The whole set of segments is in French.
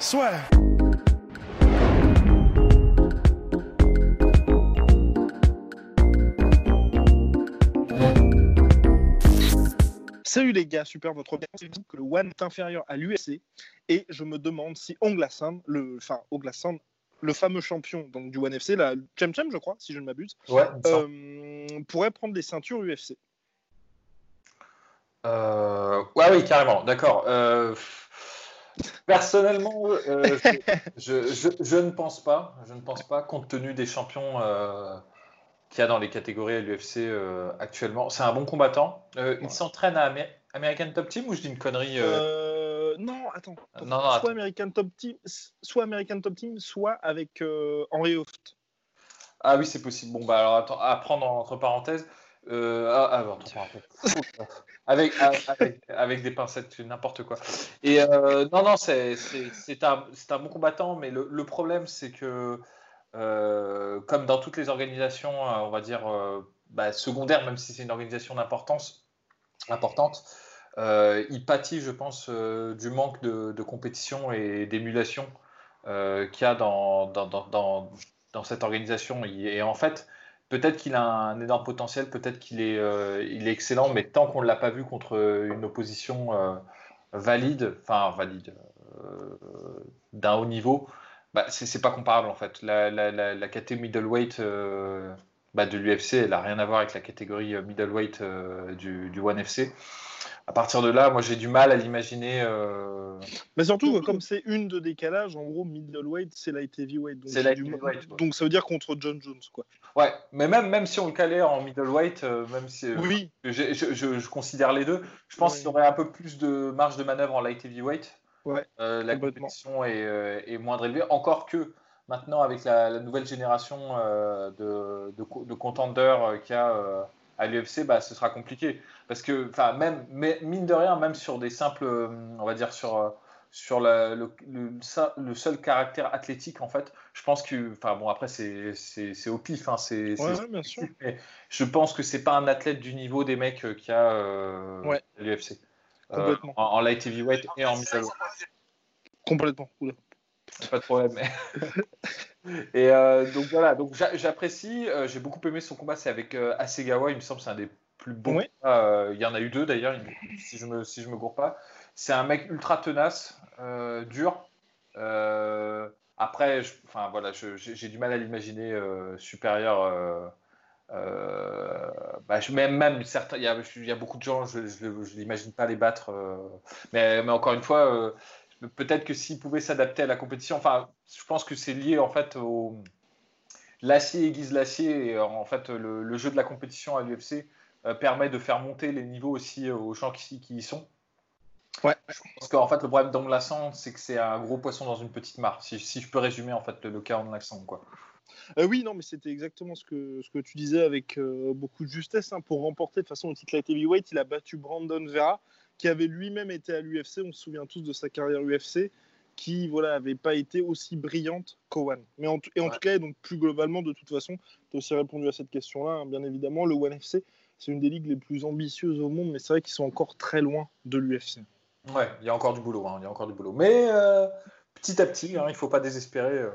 Swear. Salut les gars, super, votre bien, c'est que le ONE est inférieur à l'UFC et je me demande si Onglassand, le fameux champion donc, du ONE FC, la Chem je crois, si je ne m'abuse, ouais, pourrait prendre des ceintures UFC. Ouais, oui, carrément, d'accord. Personnellement, je ne pense pas, compte tenu des champions... qu'il y a dans les catégories à l'UFC actuellement. C'est un bon combattant. Il s'entraîne à American Top Team ou je dis une connerie Non, attends. Soit American Top Team, soit avec Henry Hoft. Ah oui, c'est possible. Bon, bah alors attends, à prendre entre parenthèses. Avec des pincettes, n'importe quoi. Et c'est un bon combattant, mais le problème, c'est que comme dans toutes les organisations, on va dire secondaires, même si c'est une organisation d'importance importante, il pâtit, je pense, du manque de compétition et d'émulation qu'il y a dans cette organisation. Et en fait, peut-être qu'il a un énorme potentiel, peut-être qu'il est, il est excellent, mais tant qu'on ne l'a pas vu contre une opposition d'un haut niveau. Bah, c'est pas comparable en fait. La catégorie middleweight de l'UFC, elle n'a rien à voir avec la catégorie middleweight du ONE FC. À partir de là, moi j'ai du mal à l'imaginer. Mais surtout, comme c'est une de décalage, en gros, middleweight c'est light heavyweight. Donc, donc ça veut dire contre John Jones quoi. Ouais, mais même si on le calait en middleweight, même si. Oui. Je considère les deux. Je pense qu'il y aurait un peu plus de marge de manœuvre en light heavyweight. Ouais, la compétition est moindre élevée, encore que maintenant avec la nouvelle génération de contenders qu'il y a à l'UFC, ce sera compliqué parce que mais mine de rien, même sur des simples, on va dire sur le seul caractère athlétique en fait, je pense que après c'est au pif, hein, c'est bien sûr. Mais je pense que c'est pas un athlète du niveau des mecs qu'il y a à l'UFC. En light heavyweight et en middleweight. Complètement. Oula. Pas de problème. Et donc voilà, donc j'apprécie. J'ai beaucoup aimé son combat. C'est avec Asegawa, il me semble, c'est un des plus bons. Oui. Il y en a eu deux d'ailleurs, si je me gourre pas. C'est un mec ultra tenace, dur. Après, j'ai du mal à l'imaginer supérieur. Certains, il y a beaucoup de gens, je n'imagine pas les battre, mais encore une fois, peut-être que s'ils pouvaient s'adapter à la compétition, je pense que c'est lié en fait au l'acier aiguise l'acier, et en fait le jeu de la compétition à l'UFC permet de faire monter les niveaux aussi aux gens qui y sont. Ouais. Parce qu'en fait le problème d'Anglassand, c'est que c'est un gros poisson dans une petite mare. Si je peux résumer en fait le cas d'Anglassand quoi. Oui, non, mais c'était exactement ce que tu disais avec beaucoup de justesse. Hein, pour remporter de façon le titre light heavyweight, il a battu Brandon Vera, qui avait lui-même été à l'UFC. On se souvient tous de sa carrière UFC, qui avait pas été aussi brillante qu'Owen. Mais en tout cas, donc plus globalement, de toute façon, tu as aussi répondu à cette question-là. Hein, bien évidemment, le ONE FC, c'est une des ligues les plus ambitieuses au monde, mais c'est vrai qu'ils sont encore très loin de l'UFC. Ouais, il y a encore du boulot. Mais petit à petit, il faut pas désespérer.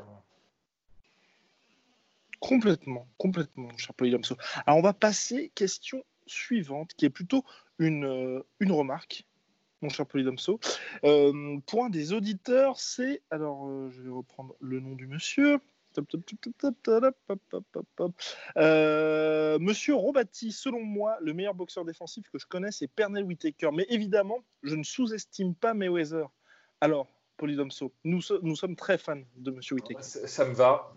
Complètement, cher Polydomso. Alors, on va passer question suivante, qui est plutôt une remarque, mon cher Polydomso. Pour un des auditeurs, c'est... Alors, je vais reprendre le nom du monsieur. Monsieur Robati, selon moi, le meilleur boxeur défensif que je connais, c'est Pernell Whitaker. Mais évidemment, je ne sous-estime pas Mayweather. Alors... Polydomso, nous sommes très fans de Monsieur Whitaker. Ça me va.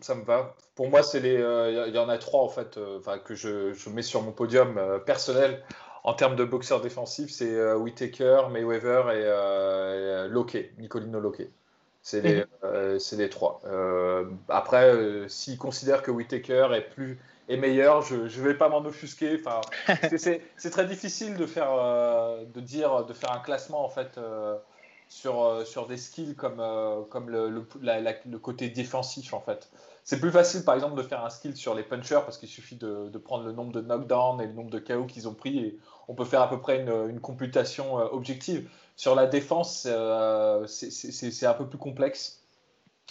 Pour moi, c'est il y en a trois en fait, que je mets sur mon podium personnel en termes de boxeurs défensifs, c'est Whitaker, Mayweather et Loquet, Nicolino Loquet. C'est les trois. Après, s'ils considèrent que Whitaker est meilleur, je ne vais pas m'en offusquer. Enfin, c'est très difficile de faire, un classement en fait, sur des skills comme le côté défensif. En fait. C'est plus facile, par exemple, de faire un skill sur les punchers parce qu'il suffit de prendre le nombre de knockdowns et le nombre de KO qu'ils ont pris et on peut faire à peu près une computation objective. Sur la défense, c'est un peu plus complexe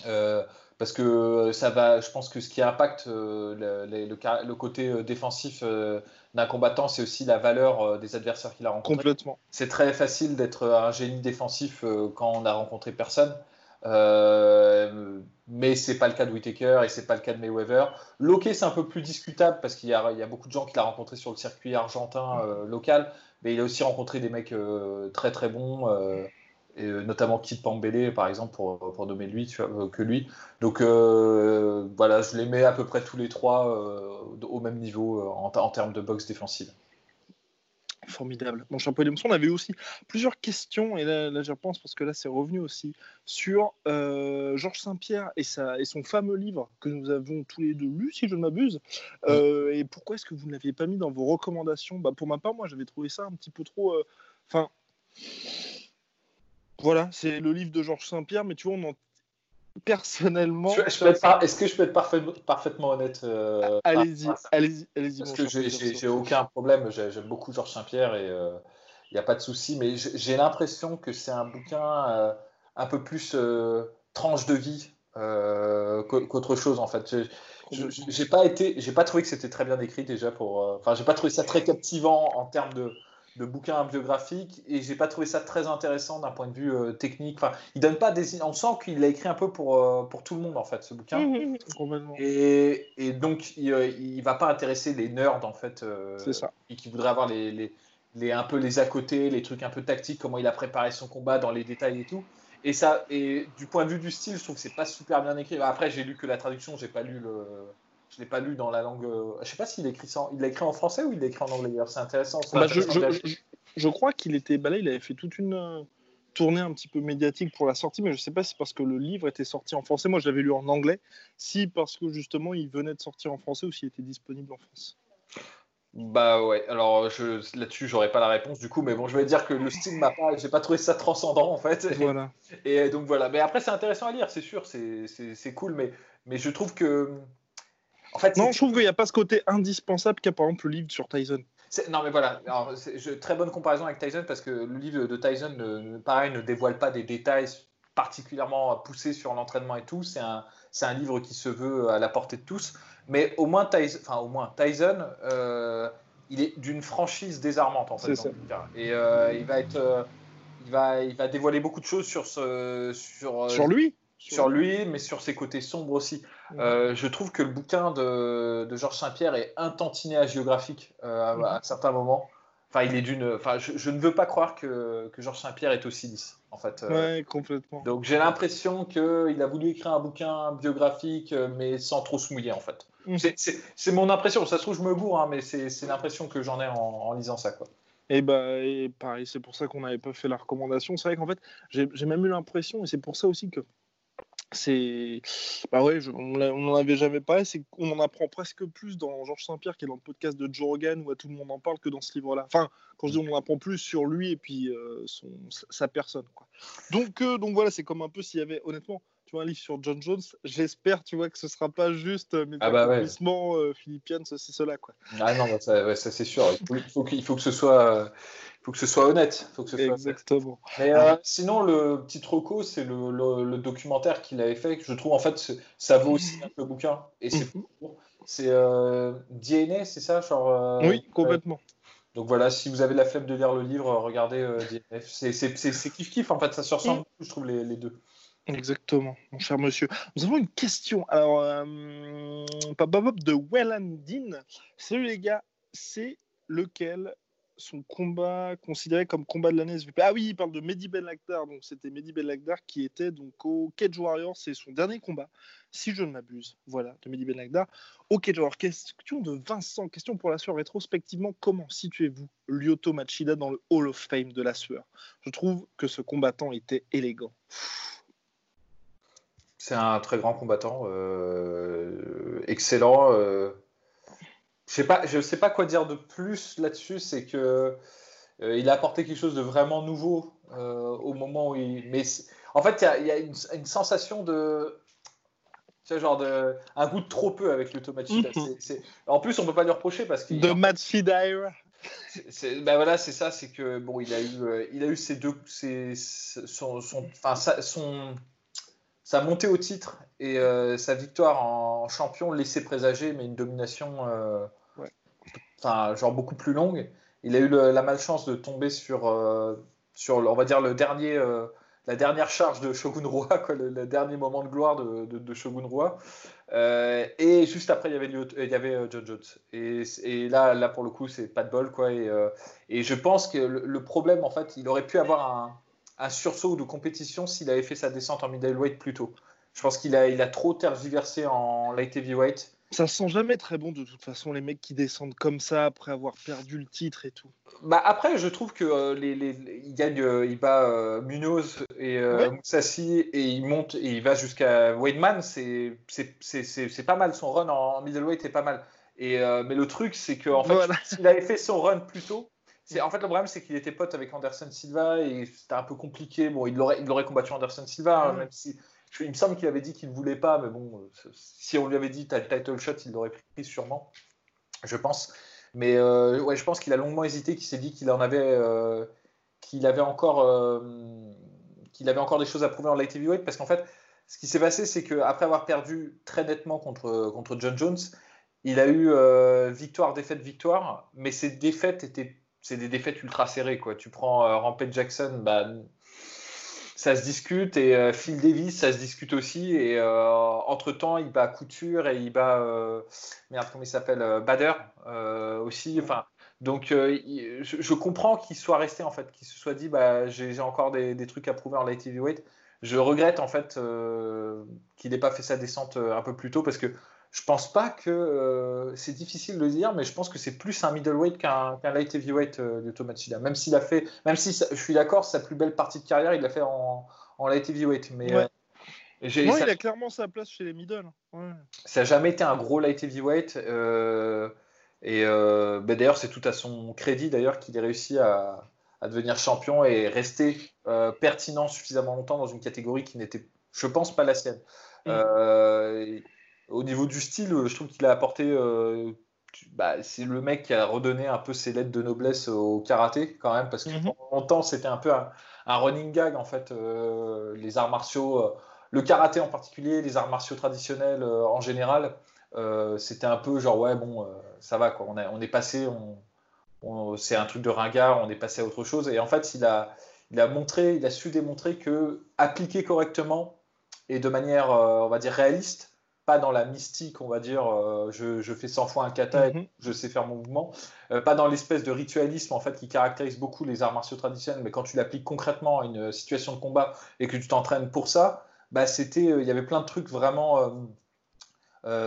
parce que ça va. Je pense que ce qui impacte le côté défensif d'un combattant, c'est aussi la valeur des adversaires qu'il a rencontrés. Complètement. C'est très facile d'être un génie défensif quand on n'a rencontré personne, mais c'est pas le cas de Whitaker et c'est pas le cas de Mayweather. Loquet, c'est un peu plus discutable parce qu'il y a beaucoup de gens qui l'ont rencontré sur le circuit argentin local. Mais il a aussi rencontré des mecs très très bons, et, notamment Kid Pambélé par exemple, pour nommer lui, tu vois, que lui. Donc voilà, je les mets à peu près tous les trois au même niveau en termes de boxe défensive. Formidable. Bon, Champion Williamson, on avait aussi plusieurs questions, et là je pense, parce que là c'est revenu aussi, sur Georges Saint-Pierre et son fameux livre que nous avons tous les deux lu, si je ne m'abuse. Et pourquoi est-ce que vous ne l'aviez pas mis dans vos recommandations ? Pour ma part, moi j'avais trouvé ça un petit peu trop... Enfin, voilà, c'est le livre de Georges Saint-Pierre, mais tu vois, personnellement... Est-ce que je peux être parfaitement honnête Allez-y. Parce que j'ai aucun problème, j'aime beaucoup Georges Saint-Pierre et il n'y a pas de souci, mais j'ai l'impression que c'est un bouquin un peu plus tranche de vie qu'autre chose en fait. J'ai pas trouvé que c'était très bien écrit déjà pour... Enfin, j'ai pas trouvé ça très captivant en termes de bouquins biographiques et j'ai pas trouvé ça très intéressant d'un point de vue technique. Enfin, il donne pas des... On sent qu'il l'a écrit un peu pour tout le monde en fait, ce bouquin. Et donc il va pas intéresser les nerds en fait, et qui voudraient avoir les un peu les à côté, les trucs un peu tactiques, comment il a préparé son combat dans les détails et tout. Et ça, et du point de vue du style, je trouve que c'est pas super bien écrit. Après, j'ai lu que la traduction, je l'ai pas lu dans la langue. Je sais pas s'il écrit ça. Il l'a écrit en français ou il l'a écrit en anglais. D'ailleurs, c'est intéressant. Je crois qu'il était là, il avait fait toute une tournée un petit peu médiatique pour la sortie, mais je sais pas si c'est parce que le livre était sorti en français. Moi, je l'avais lu en anglais. Si parce que justement, il venait de sortir en français ou s'il était disponible en France. Bah ouais. Alors là-dessus, j'aurais pas la réponse du coup, mais bon, je vais dire que le style m'a pas. J'ai pas trouvé ça transcendant en fait. Voilà. Et donc voilà. Mais après, c'est intéressant à lire, c'est sûr. C'est cool, mais je trouve que en fait, non, je trouve qu'il n'y a pas ce côté indispensable qu'a par exemple le livre sur Tyson. Non, mais voilà. Alors, très bonne comparaison avec Tyson parce que le livre de Tyson, pareil, ne dévoile pas des détails particulièrement poussés sur l'entraînement et tout. C'est un livre qui se veut à la portée de tous. Mais au moins Tyson, il est d'une franchise désarmante en fait. C'est ça. Et il va dévoiler beaucoup de choses sur lui, mais sur ses côtés sombres aussi. Je trouve que le bouquin de Georges Saint-Pierre est un tantinet hagiographique à certains moments. Enfin, je ne veux pas croire que Georges Saint-Pierre est aussi lisse, en fait. Ouais, complètement. Donc, j'ai l'impression qu'il a voulu écrire un bouquin biographique, mais sans trop se mouiller, en fait. C'est mon impression. Ça se trouve, je me bourre, hein, mais c'est l'impression que j'en ai en lisant ça, quoi. Et pareil, c'est pour ça qu'on n'avait pas fait la recommandation. C'est vrai qu'en fait, j'ai même eu l'impression, et c'est pour ça aussi que on n'en avait jamais parlé, c'est qu'on en apprend presque plus dans Georges Saint-Pierre qui est dans le podcast de Joe Rogan où tout le monde en parle que dans ce livre-là. Enfin, quand je dis on en apprend plus sur lui et puis sa personne, quoi. Donc voilà, c'est comme un peu s'il y avait, honnêtement, tu vois, un livre sur John Jones, j'espère, tu vois, que ce sera pas juste mes accomplissements philippiennes, ceci, cela, quoi. Ah non, ça c'est sûr. Il faut que ce soit honnête. Exactement. Mais sinon, le petit troco, c'est le documentaire qu'il avait fait, que je trouve, en fait, ça vaut aussi un peu le bouquin. Et c'est DNA, c'est ça genre, oui, complètement. Donc voilà, si vous avez la flemme de lire le livre, regardez DNA. C'est kiff-kiff, en fait, ça se ressemble beaucoup, je trouve, les deux. Exactement, mon cher monsieur. Nous avons une question. Alors, Papa Bob de Wellandine. Salut les gars, c'est lequel son combat considéré comme combat de l'année SVP. Ah oui, il parle de Mehdi Ben Lakhdar. Donc c'était Mehdi Ben Lakhdar qui était donc au Kedge Warrior. C'est son dernier combat, si je ne m'abuse. Voilà, de Mehdi Ben Lakhdar au Kedge Warrior. Question de Vincent. Question pour la sueur rétrospectivement. Comment situez-vous Lyoto Machida dans le Hall of Fame de la sueur? Je trouve que ce combattant était élégant. C'est un très grand combattant, excellent. Je sais pas quoi dire de plus là-dessus. C'est que il a apporté quelque chose de vraiment nouveau au moment où il. Mais en fait, il y a une sensation de, tu sais, genre de un goût de trop peu avec Lyoto Machida. En plus, on peut pas lui reprocher parce qu'il. De Machida. Ben voilà, c'est ça. C'est que bon, il a eu ses deux, sa montée au titre et sa victoire en champion laissait présager, mais une domination. Genre beaucoup plus longue. Il a eu la malchance de tomber sur on va dire, la dernière charge de Shogun Rua, quoi, le dernier moment de gloire de Shogun Rua. Et juste après, il y avait John Jones. Et là, pour le coup, c'est pas de bol, quoi. Et je pense que le problème, en fait, il aurait pu avoir un sursaut de compétition s'il avait fait sa descente en middleweight plus tôt. Je pense qu'il a trop tergiversé en light heavyweight. Ça sent jamais très bon de toute façon, les mecs qui descendent comme ça après avoir perdu le titre et tout. Bah après, je trouve que il bat Munoz et Moussassi et il monte et il va jusqu'à Weidman. C'est pas mal, son run en middleweight est pas mal. Mais le truc, c'est que en fait, s'il avait fait son run plus tôt, en fait le problème c'est qu'il était pote avec Anderson Silva et c'était un peu compliqué. Bon, il aurait combattu Anderson Silva même si. Il me semble qu'il avait dit qu'il ne voulait pas, mais bon, si on lui avait dit « t'as le title shot », il l'aurait pris sûrement, je pense. Mais je pense qu'il a longuement hésité, qu'il s'est dit qu'il avait encore des choses à prouver en light heavyweight, parce qu'en fait, ce qui s'est passé, c'est qu'après avoir perdu très nettement contre John Jones, il a eu victoire-défaite-victoire, mais ces défaites c'est des défaites ultra serrées, quoi. Tu prends Rampage Jackson, ça se discute, et Phil Davis, ça se discute aussi, et entre-temps, il bat Couture, et il bat, comment il s'appelle, Bader aussi, enfin, donc je comprends qu'il soit resté, en fait, qu'il se soit dit, j'ai encore des trucs à prouver en light heavyweight. Je regrette, en fait, qu'il n'ait pas fait sa descente un peu plus tôt, parce que je pense pas que, c'est difficile de le dire, mais je pense que c'est plus un middleweight qu'un light heavyweight Lyoto Machida. Même si je suis d'accord, sa plus belle partie de carrière, il l'a fait en light heavyweight. Mais il a clairement sa place chez les middle. Ouais. Ça n'a jamais été un gros light heavyweight. D'ailleurs, c'est tout à son crédit d'ailleurs qu'il ait réussi à devenir champion et rester pertinent suffisamment longtemps dans une catégorie qui n'était, je pense, pas la sienne. Au niveau du style, je trouve qu'il a apporté. C'est le mec qui a redonné un peu ses lettres de noblesse au karaté, quand même, parce que pendant longtemps, c'était un peu un running gag, en fait. Les arts martiaux, le karaté en particulier, les arts martiaux traditionnels en général, c'était un peu genre, ça va, quoi. On est passé, c'est un truc de ringard, on est passé à autre chose. Et en fait, il a su démontrer que, appliqué correctement et de manière, on va dire, réaliste, pas dans la mystique, on va dire, je fais 100 fois un kata et je sais faire mon mouvement, pas dans l'espèce de ritualisme en fait qui caractérise beaucoup les arts martiaux traditionnels, mais quand tu l'appliques concrètement à une situation de combat et que tu t'entraînes pour ça, il y avait plein de trucs vraiment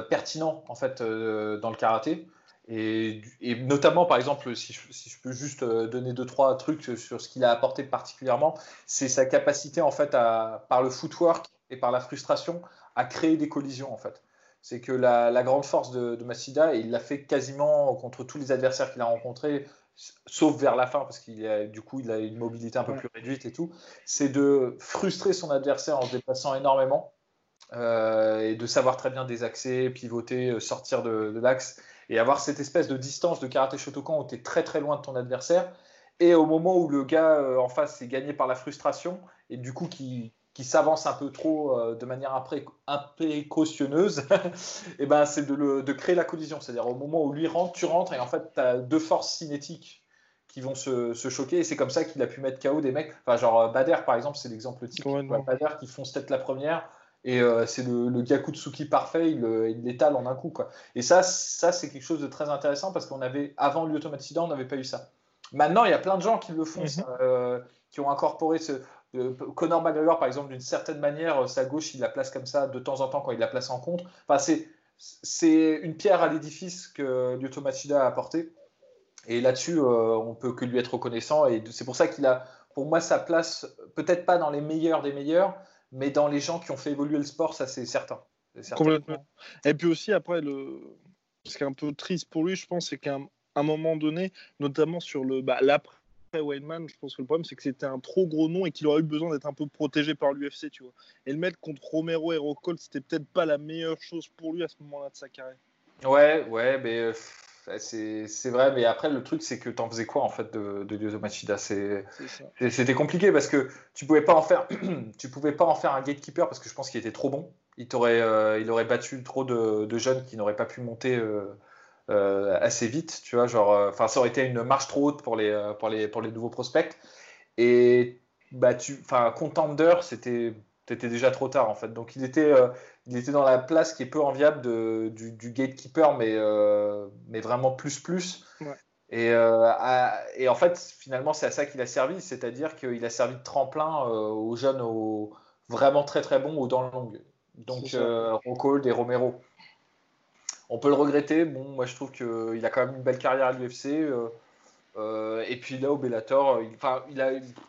pertinents en fait dans le karaté, et notamment par exemple, si je peux juste donner 2-3 trucs sur ce qu'il a apporté particulièrement, c'est sa capacité en fait par le footwork et par la frustration à créer des collisions en fait. C'est que la grande force de Machida, et il l'a fait quasiment contre tous les adversaires qu'il a rencontrés, sauf vers la fin parce qu'il a une mobilité un peu plus réduite et tout, c'est de frustrer son adversaire en se déplaçant énormément et de savoir très bien désaxer, pivoter, sortir de l'axe et avoir cette espèce de distance de karaté Shotokan où tu es très très loin de ton adversaire, et au moment où le gars en face est gagné par la frustration et du coup qui s'avance un peu trop de manière imprécautionneuse, et c'est de créer la collision. C'est-à-dire au moment où lui rentre, tu rentres, et en fait, tu as deux forces cinétiques qui vont se choquer, et c'est comme ça qu'il a pu mettre KO des mecs. Enfin, genre Bader, par exemple, c'est l'exemple type. Bader qui fonce tête la première, et c'est le Gyakutsuki parfait, il l'étale en un coup, quoi. Et ça, c'est quelque chose de très intéressant, parce qu'on avait, avant Lyoto Machida, on n'avait pas eu ça. Maintenant, il y a plein de gens qui le font, qui ont incorporé ce... Conor McGregor, par exemple, d'une certaine manière, sa gauche, il la place comme ça de temps en temps quand il la place en contre. Enfin, c'est une pierre à l'édifice que Lyoto Machida a apporté. Et là-dessus, on peut que lui être reconnaissant. Et c'est pour ça qu'il a, pour moi, sa place, peut-être pas dans les meilleurs des meilleurs, mais dans les gens qui ont fait évoluer le sport, ça, c'est certain. Complètement. Et puis aussi, après, ce qui est un peu triste pour lui, je pense, c'est qu'à un moment donné, notamment sur l'après, Weidman, je pense que le problème c'est que c'était un trop gros nom et qu'il aurait eu besoin d'être un peu protégé par l'UFC, tu vois. Et le mettre contre Romero et Rockhold, c'était peut-être pas la meilleure chose pour lui à ce moment-là de sa carrière. Ouais, mais c'est vrai. Mais après, le truc c'est que t'en faisais quoi en fait de Lyoto Machida, c'était compliqué parce que tu pouvais pas en faire un gatekeeper parce que je pense qu'il était trop bon. Il aurait battu trop de jeunes qui n'auraient pas pu monter. Assez vite, tu vois, genre, ça aurait été une marche trop haute pour les nouveaux prospects. Et contender, t'étais déjà trop tard en fait. Donc il était dans la place qui est peu enviable du gatekeeper, mais vraiment plus. Ouais. Et en fait, finalement, c'est à ça qu'il a servi, c'est-à-dire qu'il a servi de tremplin aux jeunes, vraiment très très bons aux dents longues. Donc Rockhold et Romero. On peut le regretter. Bon, moi, je trouve qu'il a quand même une belle carrière à l'UFC. Et puis là, au Bellator,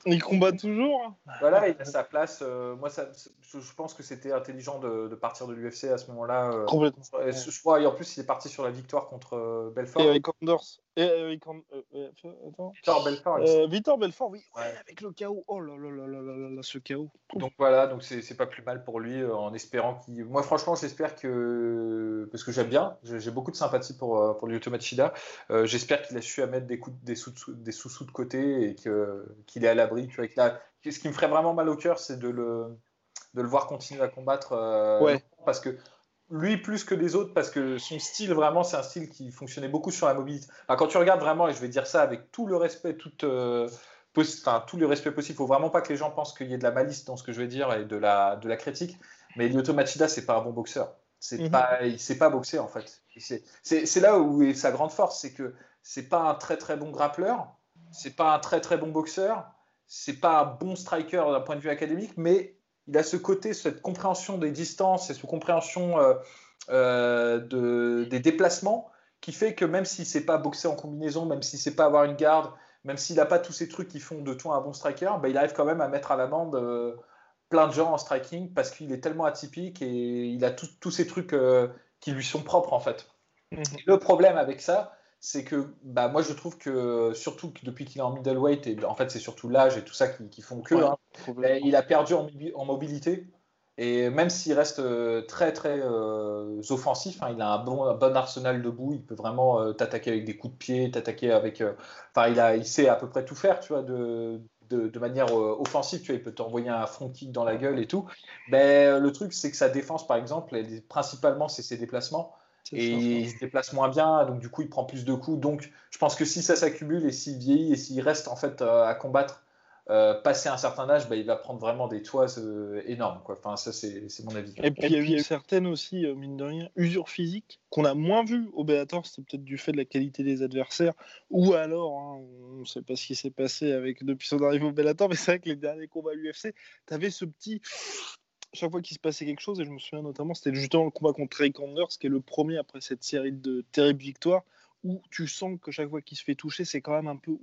il combat toujours. Voilà, il a sa place. Moi, je pense que c'était intelligent de partir de l'UFC à ce moment-là. Complètement. Je crois. Et en plus, il est parti sur la victoire contre Belfort. Et avec Anderson. Vitor Belfort, oui. Ouais. Avec le KO. Oh là là là là là, ce KO. Donc voilà, c'est pas plus mal pour lui, en espérant qu'il... Moi, franchement, j'espère que... Parce que j'aime bien, j'ai beaucoup de sympathie pour Lyoto Machida. J'espère qu'il a su à mettre des sous-sous de côté et qu'il est à l'abri. Tu vois, ce qui me ferait vraiment mal au cœur, c'est de le voir continuer à combattre. Parce que... Lui plus que les autres, parce que son style, vraiment, c'est un style qui fonctionnait beaucoup sur la mobilité. Enfin, quand tu regardes vraiment, et je vais dire ça avec tout le respect, tout le respect possible, il ne faut vraiment pas que les gens pensent qu'il y ait de la malice dans ce que je vais dire et de la critique. Mais Lyoto Machida, ce n'est pas un bon boxeur. Il ne sait pas boxer, en fait. C'est là où est sa grande force, c'est que ce n'est pas un très très bon grappleur, ce n'est pas un très très bon boxeur, ce n'est pas un bon striker d'un point de vue académique, mais... Il a ce côté, cette compréhension des distances et cette compréhension des déplacements qui fait que même s'il ne sait pas boxer en combinaison, même s'il ne sait pas avoir une garde, même s'il n'a pas tous ces trucs qui font de toi un bon striker, il arrive quand même à mettre à l'amende plein de gens en striking parce qu'il est tellement atypique et il a tous ces trucs qui lui sont propres en fait. Mm-hmm. Le problème avec ça, c'est que moi je trouve que surtout que depuis qu'il est en middleweight, et en fait c'est surtout l'âge et tout ça qui font que il a perdu en mobilité, et même s'il reste très très offensif, il a un bon arsenal debout, il peut vraiment t'attaquer avec des coups de pied, t'attaquer avec il sait à peu près tout faire, tu vois, de manière offensive, tu vois, il peut t'envoyer un front kick dans la gueule et tout. Le truc c'est que sa défense par exemple, principalement c'est ses déplacements. Il se déplace moins bien, donc du coup il prend plus de coups. Donc je pense que si ça s'accumule et s'il vieillit et s'il reste en fait à combattre passé un certain âge, il va prendre vraiment des toises énormes, quoi. Enfin, ça c'est mon avis. Et puis il y a eu certaines aussi, mine de rien, usures physiques qu'on a moins vues au Bellator. C'était peut-être du fait de la qualité des adversaires, ou alors on ne sait pas ce qui s'est passé depuis son arrivée au Bellator, mais c'est vrai que les derniers combats à l'UFC, tu avais ce petit... Chaque fois qu'il se passait quelque chose, et je me souviens notamment, c'était justement le combat contre Ray Condors, qui est le premier après cette série de terribles victoires, où tu sens que chaque fois qu'il se fait toucher, c'est quand même un peu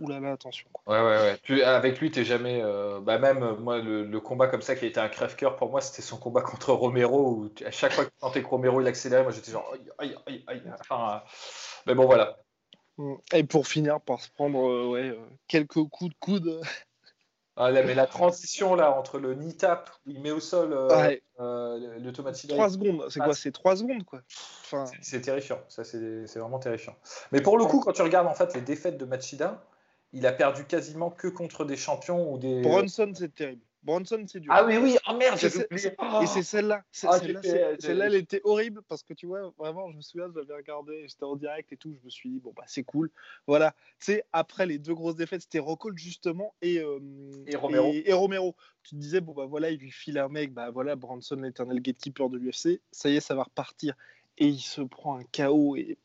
oulala, attention. Quoi. Ouais. Avec lui, t'es jamais. Même moi, le combat comme ça qui a été un crève-cœur pour moi, c'était son combat contre Romero, où à chaque fois que tu sentais que Romero il accélérait, moi j'étais genre aïe. Enfin, mais bon, voilà. Et pour finir par se prendre quelques coups de coude. Ah là, mais la transition là entre le knee tap, il met au sol le Tomatida. 3 secondes, c'est quoi ? C'est 3 secondes quoi. Enfin... C'est terrifiant, ça c'est vraiment terrifiant. Mais pour le coup, quand tu regardes en fait les défaites de Machida, il a perdu quasiment que contre des champions ou des. Brunson, c'est terrible. Brunson, c'est dur. Ah oui, oh merde, j'ai oublié. Et c'est celle-là. Celle-là, elle était horrible parce que tu vois, vraiment, je me souviens, j'avais regardé, j'étais en direct et tout, je me suis dit, c'est cool. Voilà, tu sais, après les deux grosses défaites, c'était Rockhold justement et Romero. Tu te disais, il lui file un mec, Brunson, l'éternel gatekeeper de l'UFC, ça y est, ça va repartir. Et il se prend un KO et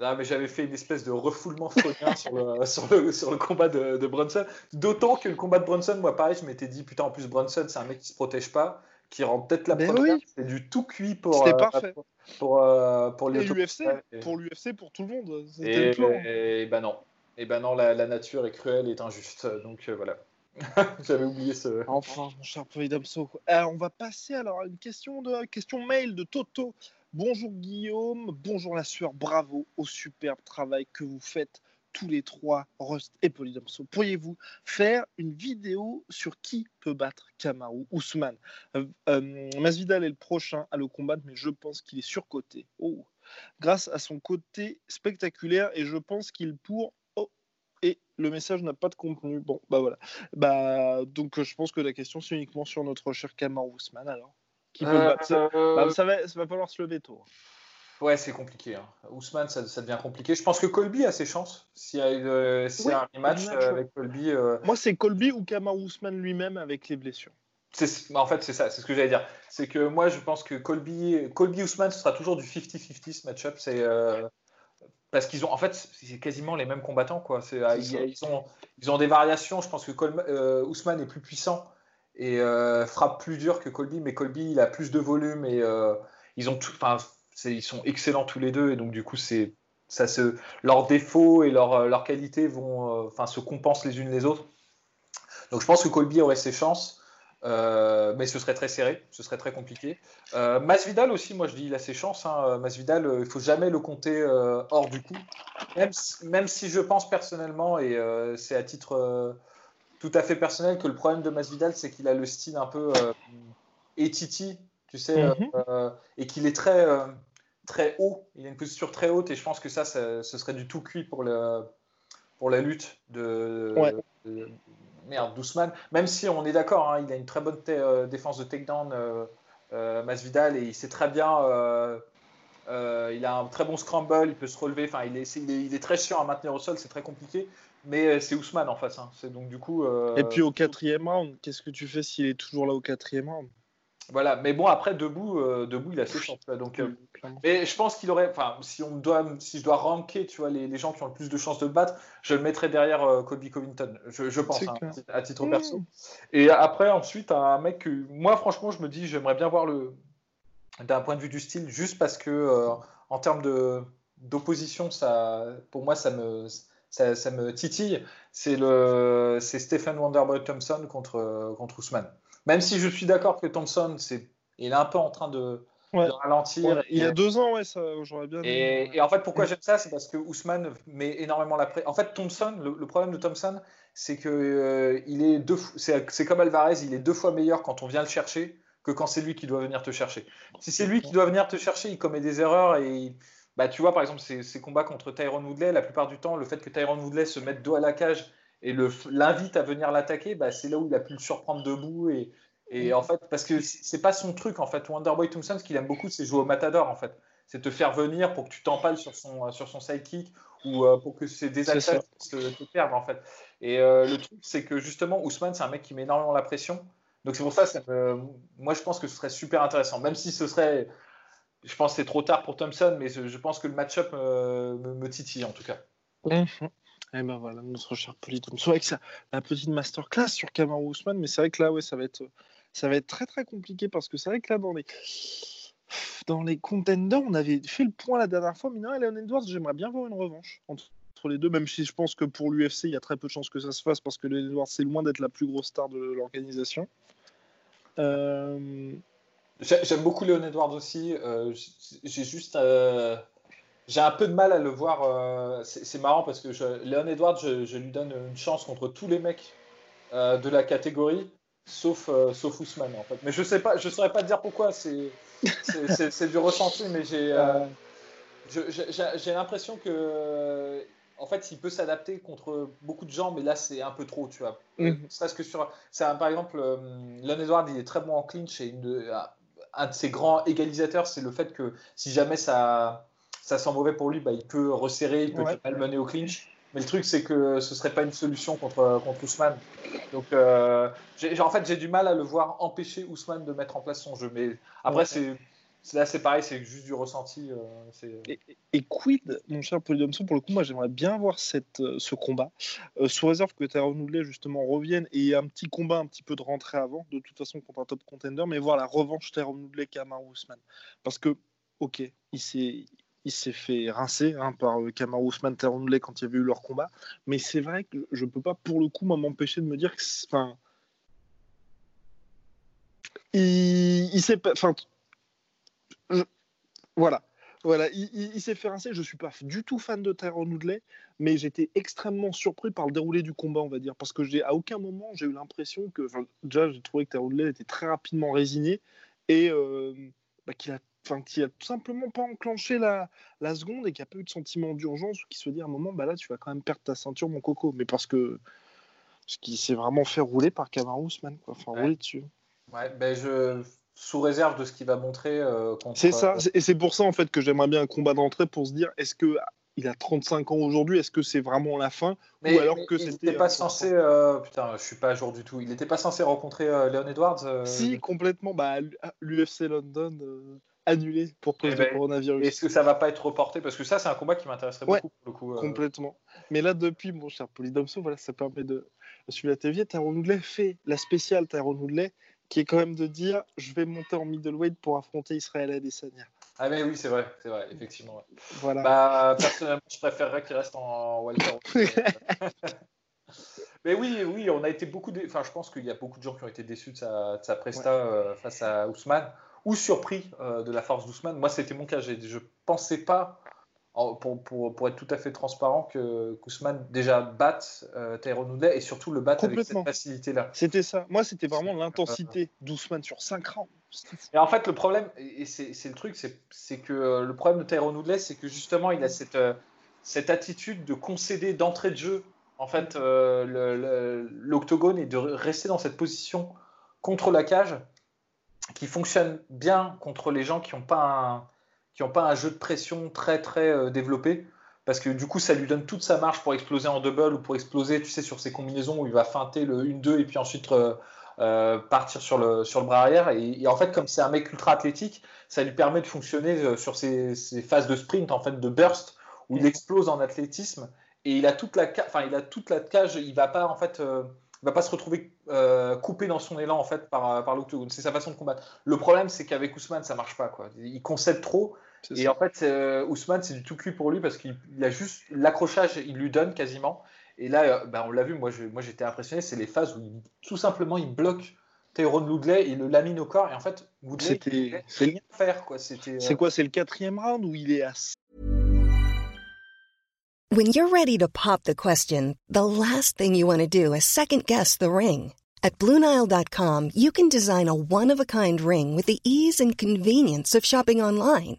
Là, mais j'avais fait une espèce de refoulement faunien sur le combat de Brunson. D'autant que le combat de Brunson, moi, pareil, je m'étais dit, putain, en plus, Brunson, c'est un mec qui se protège pas, qui rend peut-être la première. Oui. C'est du tout cuit pour l'UFC, pour l'UFC, pour tout le monde. C'était le plan. Et ben non. Et ben non, la nature est cruelle, est injuste. Donc voilà. J'avais oublié ce. Enfin, mon cher Poy Damso. On va passer alors à une question mail de Toto. Bonjour Guillaume, bonjour la sueur, bravo au superbe travail que vous faites tous les trois, Rust et Polydomso. Pourriez-vous faire une vidéo sur qui peut battre Kamaru Usman? Masvidal est le prochain à le combattre, mais je pense qu'il est surcoté. Oh. Grâce à son côté spectaculaire, et je pense qu'il pour... Oh. Et le message n'a pas de contenu. Bon, bah voilà. Bah, donc je pense que la question, c'est uniquement sur notre cher Kamaru Usman, alors. Qui peut ça va falloir se lever tôt. Ouais, c'est compliqué. Hein. Usman, ça devient compliqué. Je pense que Colby a ses chances. S'il y a un rematch avec Colby. Moi, c'est Colby ou Kamaru Usman lui-même avec les blessures. En fait, c'est ça. C'est ce que j'allais dire. C'est que moi, je pense que Colby Usman, ce sera toujours du 50-50 ce match-up. C'est parce qu'ils ont, en fait, c'est quasiment les mêmes combattants, quoi. Ils ont des variations. Je pense que Usman est plus puissant. Et frappe plus dur que Colby, mais Colby il a plus de volume et ils sont excellents tous les deux, et donc du coup leurs défauts et leurs qualités vont se compensent les unes les autres. Donc je pense que Colby aurait ses chances, mais ce serait très serré, ce serait très compliqué. Masvidal aussi, moi je dis il a ses chances. Hein. Masvidal, il faut jamais le compter hors du coup, même si je pense personnellement et c'est à titre tout à fait personnel que le problème de Masvidal, c'est qu'il a le style un peu Etiti, tu sais, et qu'il est très, très haut. Il a une posture très haute, et je pense que ce serait du tout cuit pour la lutte d'Ousmane. Même si on est d'accord, hein, il a une très bonne défense de takedown, Masvidal, et il sait très bien... il a un très bon scramble, il peut se relever. Enfin, il est très chiant à maintenir au sol, c'est très compliqué. Mais c'est Usman en face. Hein. C'est donc du coup. Et puis au quatrième round, qu'est-ce que tu fais s'il est toujours là au quatrième round ? Voilà. Mais bon, après debout, il a ses chances. Donc, mais je pense qu'il aurait. Enfin, si je dois ranker, tu vois, les gens qui ont le plus de chances de le battre, je le mettrais derrière Colby Covington. Je pense, hein, à titre perso. Et après, ensuite, un mec que moi, franchement, je me dis, j'aimerais bien voir le. D'un point de vue du style, juste parce que en termes d'opposition, ça me titille. C'est Stephen Wonderboy Thompson contre Usman. Même si je suis d'accord que Thompson, il est un peu en train de ralentir. Ouais. Il y a 2 ans, ouais, ça, j'aurais bien. Et en fait, pourquoi j'aime ça, c'est parce que Usman met énormément la pression. En fait, Thompson, le problème de Thompson, c'est que c'est comme Alvarez, il est 2 fois meilleur quand on vient le chercher. Que quand c'est lui qui doit venir te chercher. Si c'est lui qui doit venir te chercher, il commet des erreurs et tu vois, par exemple, ces combats contre Tyron Woodley, la plupart du temps, le fait que Tyron Woodley se mette dos à la cage et l'invite à venir l'attaquer, c'est là où il a pu le surprendre debout et en fait, parce que c'est pas son truc en fait. Wonderboy Thompson, ce qu'il aime beaucoup, c'est jouer au matador en fait. C'est te faire venir pour que tu t'empales sur son sidekick ou pour que des attaques te perdent en fait. Et le truc, c'est que justement, Usman, c'est un mec qui met énormément la pression. Donc c'est pour ça, moi je pense que ce serait super intéressant, même si je pense que c'est trop tard pour Thompson, mais je pense que le match-up me titille en tout cas. Et ben voilà, notre cher Polydomso avec la petite masterclass sur Kamaru Usman, mais c'est vrai que là, ouais, ça va être très très compliqué, parce que c'est vrai que là, dans les contenders, on avait fait le point la dernière fois, mais non, Leon Edwards, j'aimerais bien voir une revanche entre les deux, même si je pense que pour l'UFC, il y a très peu de chances que ça se fasse, parce que Leon Edwards, c'est loin d'être la plus grosse star de l'organisation. J'aime beaucoup Leon Edwards aussi. J'ai un peu de mal à le voir. C'est marrant parce que Leon Edwards, je lui donne une chance contre tous les mecs de la catégorie, sauf Usman en fait. Mais je saurais pas dire pourquoi. C'est du ressenti, mais j'ai l'impression que en fait, il peut s'adapter contre beaucoup de gens, mais là, c'est un peu trop, tu vois. Par exemple, Leon Edwards, il est très bon en clinch, et un de ses grands égalisateurs, c'est le fait que si jamais ça sent mauvais pour lui, il peut resserrer, il peut malmener au clinch. Mais le truc, c'est que ce serait pas une solution contre Usman. Donc, en fait, j'ai du mal à le voir empêcher Usman de mettre en place son jeu. Mais après, c'est... Là, c'est pareil, c'est juste du ressenti. Et quid, mon cher Polydomson, pour le coup, moi, j'aimerais bien voir ce combat. Sous réserve que Tyron Woodley, justement, revienne et un petit combat, un petit peu de rentrée avant, de toute façon, contre un top contender, mais voir la revanche Tyron Woodley Kamaru Usman. Parce que, ok, il s'est fait rincer par Kamaru Usman, Tyron Woodley quand il y avait eu leur combat, mais c'est vrai que je ne peux pas, pour le coup, m'empêcher de me dire que... Il s'est fait rincer. Je suis pas du tout fan de Tyron Woodley, mais j'étais extrêmement surpris par le déroulé du combat, on va dire, parce que à aucun moment j'ai eu l'impression que, déjà j'ai trouvé que Tyron Woodley était très rapidement résigné et qu'il a tout simplement pas enclenché la seconde et qu'il n'y a pas eu de sentiment d'urgence ou qu'il se dit à un moment là tu vas quand même perdre ta ceinture mon coco, mais parce qu'il s'est vraiment fait rouler par Kamaru Usman rouler dessus. Ouais, sous réserve de ce qu'il va montrer contre... C'est ça, et c'est pour ça en fait que j'aimerais bien un combat d'entrée pour se dire, est-ce qu'il a 35 ans aujourd'hui, est-ce que c'est vraiment la fin, mais, ou alors que c'était... Il n'était pas censé... putain, je suis pas à jour du tout. Il n'était pas censé rencontrer Leon Edwards Si, complètement, l'UFC London annulé pour cause du coronavirus. Est-ce que ça va pas être reporté? Parce que ça, c'est un combat qui m'intéresserait beaucoup pour le coup. Complètement. Mais là, depuis, mon cher Polydomso, ça permet de suivre la TV. Tyron Woodley fait la spéciale Tyron Woodley, qui est quand même de dire je vais monter en middleweight pour affronter Israël Adesanya. Ah mais oui, c'est vrai, effectivement. Ouais. Voilà. Personnellement, je préférerais qu'il reste en welterweight. Mais oui, on a été je pense qu'il y a beaucoup de gens qui ont été déçus de sa presta face à Usman, ou surpris de la force d'Ousmane. Moi, c'était mon cas, je pensais pas, pour être tout à fait transparent, qu'Ousmane déjà batte Tyron Woodley et surtout le batte avec cette facilité-là. C'était ça. Moi, c'était vraiment l'intensité d'Ousmane sur 5 rounds. Et en fait, le problème, et c'est le truc, c'est que le problème de Tyron Woodley, c'est que justement, il a cette attitude de concéder d'entrée de jeu en fait, l'octogone et de rester dans cette position contre la cage qui fonctionne bien contre les gens qui n'ont pas un jeu de pression très très développé, parce que du coup ça lui donne toute sa marge pour exploser en double ou pour exploser sur ses combinaisons où il va feinter le 1-2 et puis ensuite partir sur le bras arrière et en fait comme c'est un mec ultra athlétique, ça lui permet de fonctionner sur ses phases de sprint en fait de burst où il explose en athlétisme et il a toute la cage, il va pas se retrouver coupé dans son élan en fait par l'octogone. C'est sa façon de combattre. Le problème, c'est qu'avec Usman, ça marche pas quoi. Il concède trop. C'est en fait, Usman, c'est du tout cuit pour lui parce qu'il a juste l'accrochage, il lui donne quasiment. Et là, on l'a vu. Moi, j'étais impressionné. C'est les phases où tout simplement il bloque Tyron Woodley et le lamine au corps. Et en fait, Woodley, c'est rien à faire quoi. C'est quoi? C'est le 4e round où il est à... When you're ready to pop the question, the last thing you want to do is second-guess the ring. At BlueNile.com, you can design a one-of-a-kind ring with the ease and convenience of shopping online.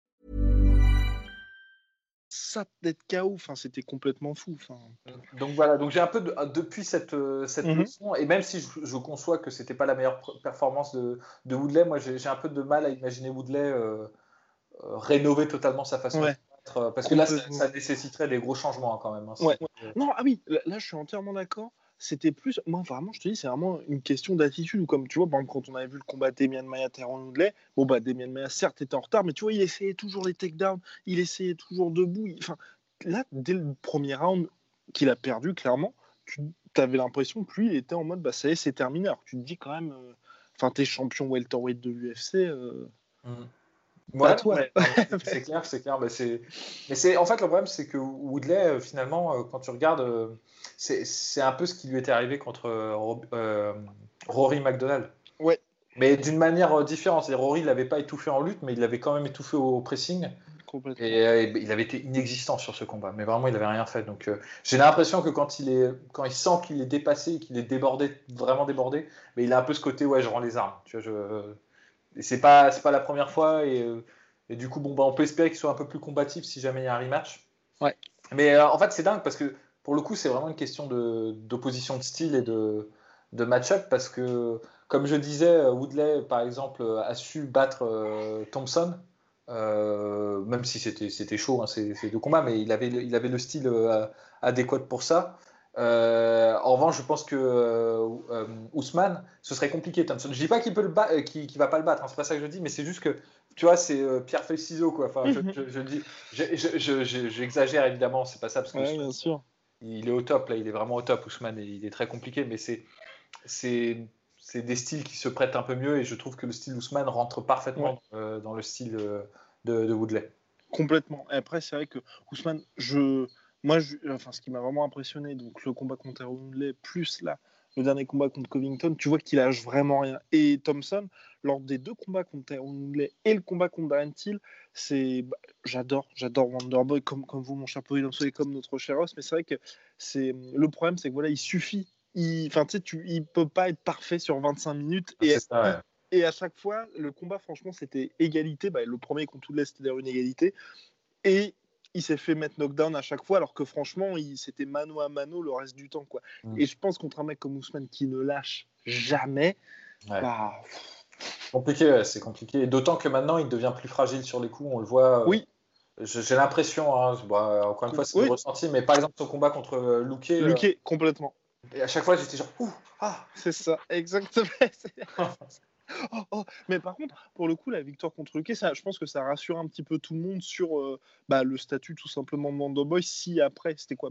Ça d'être KO, c'était complètement fou. Donc j'ai un peu depuis cette leçon, et même si je conçois que c'était pas la meilleure performance de Woodley, moi j'ai un peu de mal à imaginer Woodley rénover totalement sa façon de combattre, parce que là ça nécessiterait des gros changements quand même. Non, ah oui, là je suis entièrement d'accord. C'était plus, moi vraiment, je te dis, c'est vraiment une question d'attitude. Ou comme tu vois, par exemple, quand on avait vu le combat Demian Maia Tyron Woodley, Demian Maia certes était en retard, mais tu vois, il essayait toujours les takedowns, il essayait toujours debout. Là, dès le premier round qu'il a perdu, clairement, tu avais l'impression que lui, il était en mode, ça y est, c'est terminé. Alors tu te dis quand même, t'es champion welterweight de l'UFC. C'est clair, c'est clair. En fait, le problème, c'est que Woodley, finalement, quand tu regardes, c'est un peu ce qui lui était arrivé contre Rory McDonald. Ouais. Mais d'une manière différente. Et Rory, il l'avait pas étouffé en lutte, mais il l'avait quand même étouffé au pressing. Complètement. Et il avait été inexistant sur ce combat. Mais vraiment, il avait rien fait. Donc, j'ai l'impression que quand il sent qu'il est dépassé, qu'il est débordé, vraiment débordé, mais il a un peu ce côté, je rends les armes. Tu vois, et c'est pas la première fois et du coup on peut espérer qu'il soit un peu plus combatif si jamais il y a un rematch. Ouais. Mais en fait c'est dingue parce que pour le coup c'est vraiment une question d'opposition de style et de de match-up parce que, comme je disais, Woodley, par exemple, a su battre Thompson, même si c'était chaud, hein, ces deux combats, mais il avait le style adéquat pour ça. En revanche, je pense que Usman, ce serait compliqué, Thompson. Je dis pas qu'il peut qu'il va pas le battre, hein, c'est pas ça que je dis, mais c'est juste que tu vois, c'est pierre feuille ciseaux quoi. Enfin, j'exagère évidemment, c'est pas ça parce que ouais, bien sûr. Il est au top là, il est vraiment au top Usman, il est très compliqué, mais c'est des styles qui se prêtent un peu mieux et je trouve que le style Usman rentre parfaitement dans le style de Woodley. Complètement. Et après, c'est vrai que Usman, Moi, ce qui m'a vraiment impressionné, donc le combat contre Woodley, plus là, le dernier combat contre Covington, tu vois qu'il lâche vraiment rien. Et Thompson, lors des deux combats contre Woodley et le combat contre Darren Till, j'adore Wonderboy, comme vous, mon cher Polydomso, et comme notre cher Ross, mais c'est vrai que le problème, c'est que voilà, il suffit. Il peut pas être parfait sur 25 minutes. Et c'est ça, ouais. Et à chaque fois, le combat, franchement, c'était égalité. Le premier contre Woodley, c'était d'ailleurs une égalité. Et il s'est fait mettre knockdown à chaque fois, alors que franchement, c'était mano à mano le reste du temps, quoi. Et je pense contre un mec comme Usman qui ne lâche jamais, c'est compliqué. D'autant que maintenant, il devient plus fragile sur les coups, on le voit. Oui. J'ai l'impression, hein, encore une fois, c'est le ressenti, mais par exemple, son combat contre Luque, complètement. Et à chaque fois, j'étais genre, c'est ça, exactement. Mais par contre, pour le coup, la victoire contre Luque, ça, je pense que ça rassure un petit peu tout le monde sur le statut tout simplement de Wonderboy. Si après, c'était quoi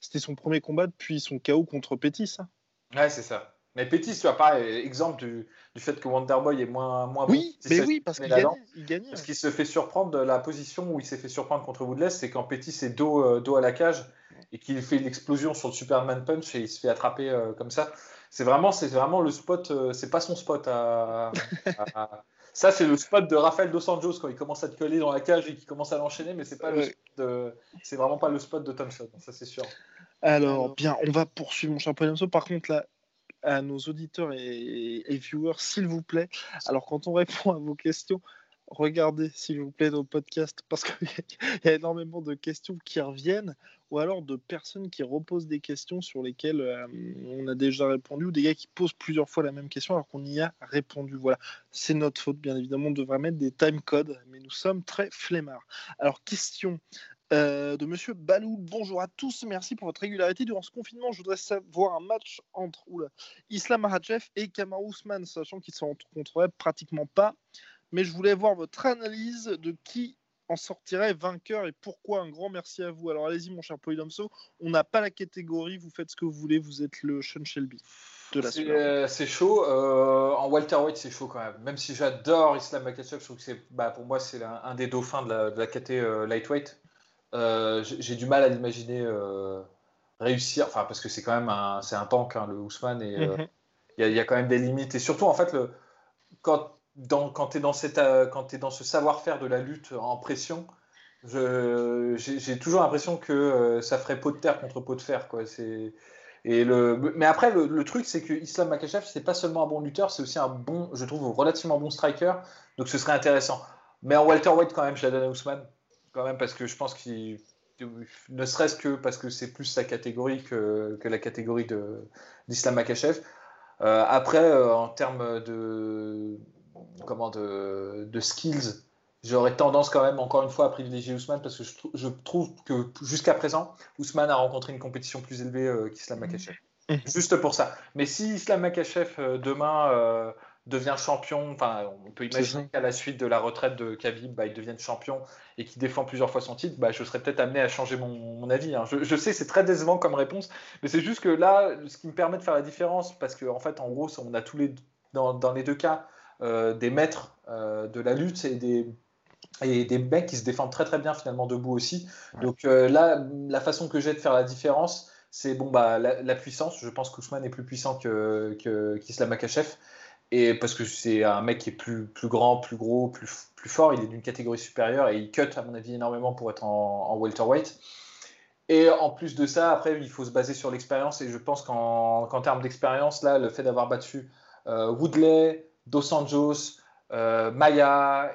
c'était son premier combat depuis son KO contre Pettis. Hein. Ouais, c'est ça. Mais Pettis, tu vois, pareil, exemple du fait que Wonderboy est moins oui, bon. Mais oui, parce qu'il gagnait. Parce qu'il se fait surprendre de la position où il s'est fait surprendre contre Woodley, c'est quand Pettis est dos à la cage et qu'il fait une explosion sur le Superman Punch et il se fait attraper comme ça. C'est vraiment le spot, c'est pas son spot. Ça, c'est le spot de Rafael Dos Anjos quand il commence à te coller dans la cage et qu'il commence à l'enchaîner, mais c'est pas c'est vraiment pas le spot de Thompson, ça c'est sûr. Alors, bien, on va poursuivre mon cher Polydomso. Par contre, là, à nos auditeurs et viewers, s'il vous plaît, alors quand on répond à vos questions, regardez, s'il vous plaît, nos podcasts, parce qu'il y a énormément de questions qui reviennent, ou alors de personnes qui reposent des questions sur lesquelles on a déjà répondu, ou des gars qui posent plusieurs fois la même question alors qu'on y a répondu. Voilà, c'est notre faute, bien évidemment, on devrait mettre des timecodes, mais nous sommes très flemmards. Alors, question de Monsieur Balou. Bonjour à tous, merci pour votre régularité. Durant ce confinement, je voudrais savoir un match entre Islam Makhachev et Kamaru Usman, sachant qu'ils ne se rencontreraient pratiquement pas. Mais je voulais voir votre analyse de qui en sortirait vainqueur et pourquoi. Un grand merci à vous. Alors allez-y, mon cher Polydomso, on n'a pas la catégorie, vous faites ce que vous voulez, vous êtes le Sean Shelby de la semaine. C'est chaud. En welterweight, c'est chaud quand même. Même si j'adore Islam Makhachev, je trouve que pour moi, c'est un des dauphins de la catégorie lightweight. J'ai du mal à l'imaginer réussir, enfin, parce que c'est quand même un tank, hein, le Usman, et y a quand même des limites. Et surtout, en fait, quand tu es dans ce savoir-faire de la lutte en pression, j'ai toujours l'impression que ça ferait pot de terre contre pot de fer, quoi. Mais après, le truc, c'est que Islam Makhachev, c'est pas seulement un bon lutteur, c'est aussi je trouve, relativement bon striker. Donc ce serait intéressant. Mais en welterweight, quand même, je la donne à Usman, quand même, parce que je pense qu'il, ne serait-ce que parce que c'est plus sa catégorie que la catégorie d'Islam Makhachev. Après, en termes de skills, j'aurais tendance quand même encore une fois à privilégier Usman parce que je trouve que jusqu'à présent Usman a rencontré une compétition plus élevée qu'Islam Makhachev, juste pour ça. Mais si Islam Makhachev demain devient champion, enfin on peut imaginer qu'à la suite de la retraite de Khabib, il devienne champion et qu'il défend plusieurs fois son titre, je serais peut-être amené à changer mon avis, hein. Je sais, c'est très décevant comme réponse, mais c'est juste que là, ce qui me permet de faire la différence, parce qu'en fait, en gros, on a tous les dans les deux cas des maîtres de la lutte et des mecs qui se défendent très très bien finalement debout aussi. Donc là, la façon que j'ai de faire la différence, c'est la puissance. Je pense qu'Ousmane est plus puissant qu'Islam Makhachev, et parce que c'est un mec qui est plus grand, plus gros, plus fort. Il est d'une catégorie supérieure et il cut à mon avis énormément pour être en welterweight. Et en plus de ça, après il faut se baser sur l'expérience, et je pense qu'en termes d'expérience, là, le fait d'avoir battu Woodley, Dos Anjos, Maya,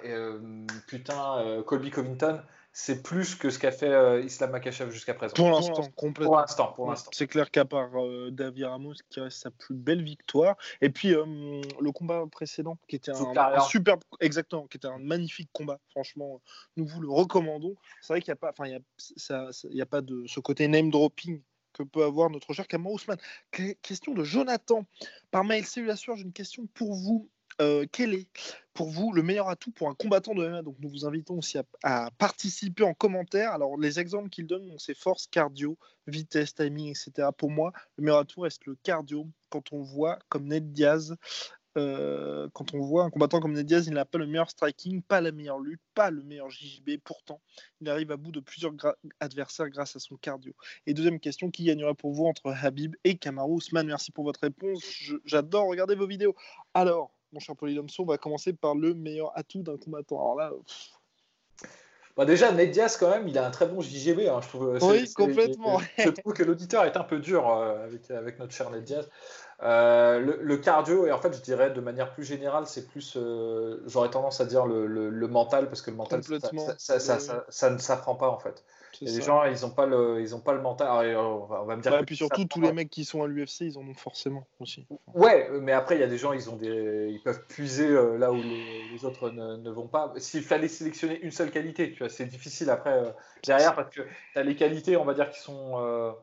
Colby Covington, c'est plus que ce qu'a fait Islam Makhachev jusqu'à présent. Pour l'instant. C'est clair qu'à part David Ramos, qui reste sa plus belle victoire, et puis le combat précédent, qui était un superbe, exactement, qui était un magnifique combat. Franchement, nous vous le recommandons. C'est vrai qu'il n'y a pas de ce côté name dropping que peut avoir notre cher Kamaru Usman. Question de Jonathan par mail. Cellulaire, j'ai une question pour vous. Quel est pour vous le meilleur atout pour un combattant de MMA? Donc nous vous invitons aussi à participer en commentaire. Alors les exemples qu'il donne, donc, c'est force, cardio, vitesse, timing, etc. Pour moi, le meilleur atout reste le cardio. Quand on voit comme Ned Diaz, quand on voit un combattant comme Ned Diaz, il n'a pas le meilleur striking, pas la meilleure lutte, pas le meilleur JJB. Pourtant, il arrive à bout de plusieurs adversaires grâce à son cardio. Et deuxième question, qui gagnera pour vous entre Khabib et Kamaru Usman? Merci pour votre réponse. J'adore regarder vos vidéos. Alors, mon cher Polydomso, on va commencer par le meilleur atout d'un combattant. Alors là, bah déjà, Ned Diaz, quand même, il a un très bon JJB. Hein, je trouve, complètement. Je trouve que l'auditeur est un peu dur avec notre cher Ned Diaz. Le cardio, et en fait, je dirais de manière plus générale, c'est plus, j'aurais tendance à dire le mental, parce que le mental, ça ne s'apprend pas, en fait. Les gens, ils n'ont pas le mental. Alors, on va me dire, et puis surtout, tous les mecs qui sont à l'UFC, ils en ont forcément aussi. Ouais, mais après, il y a des gens, ils peuvent puiser là où les autres ne vont pas. S'il fallait sélectionner une seule qualité, tu vois, c'est difficile après derrière, parce que tu as les qualités, on va dire, qui sont...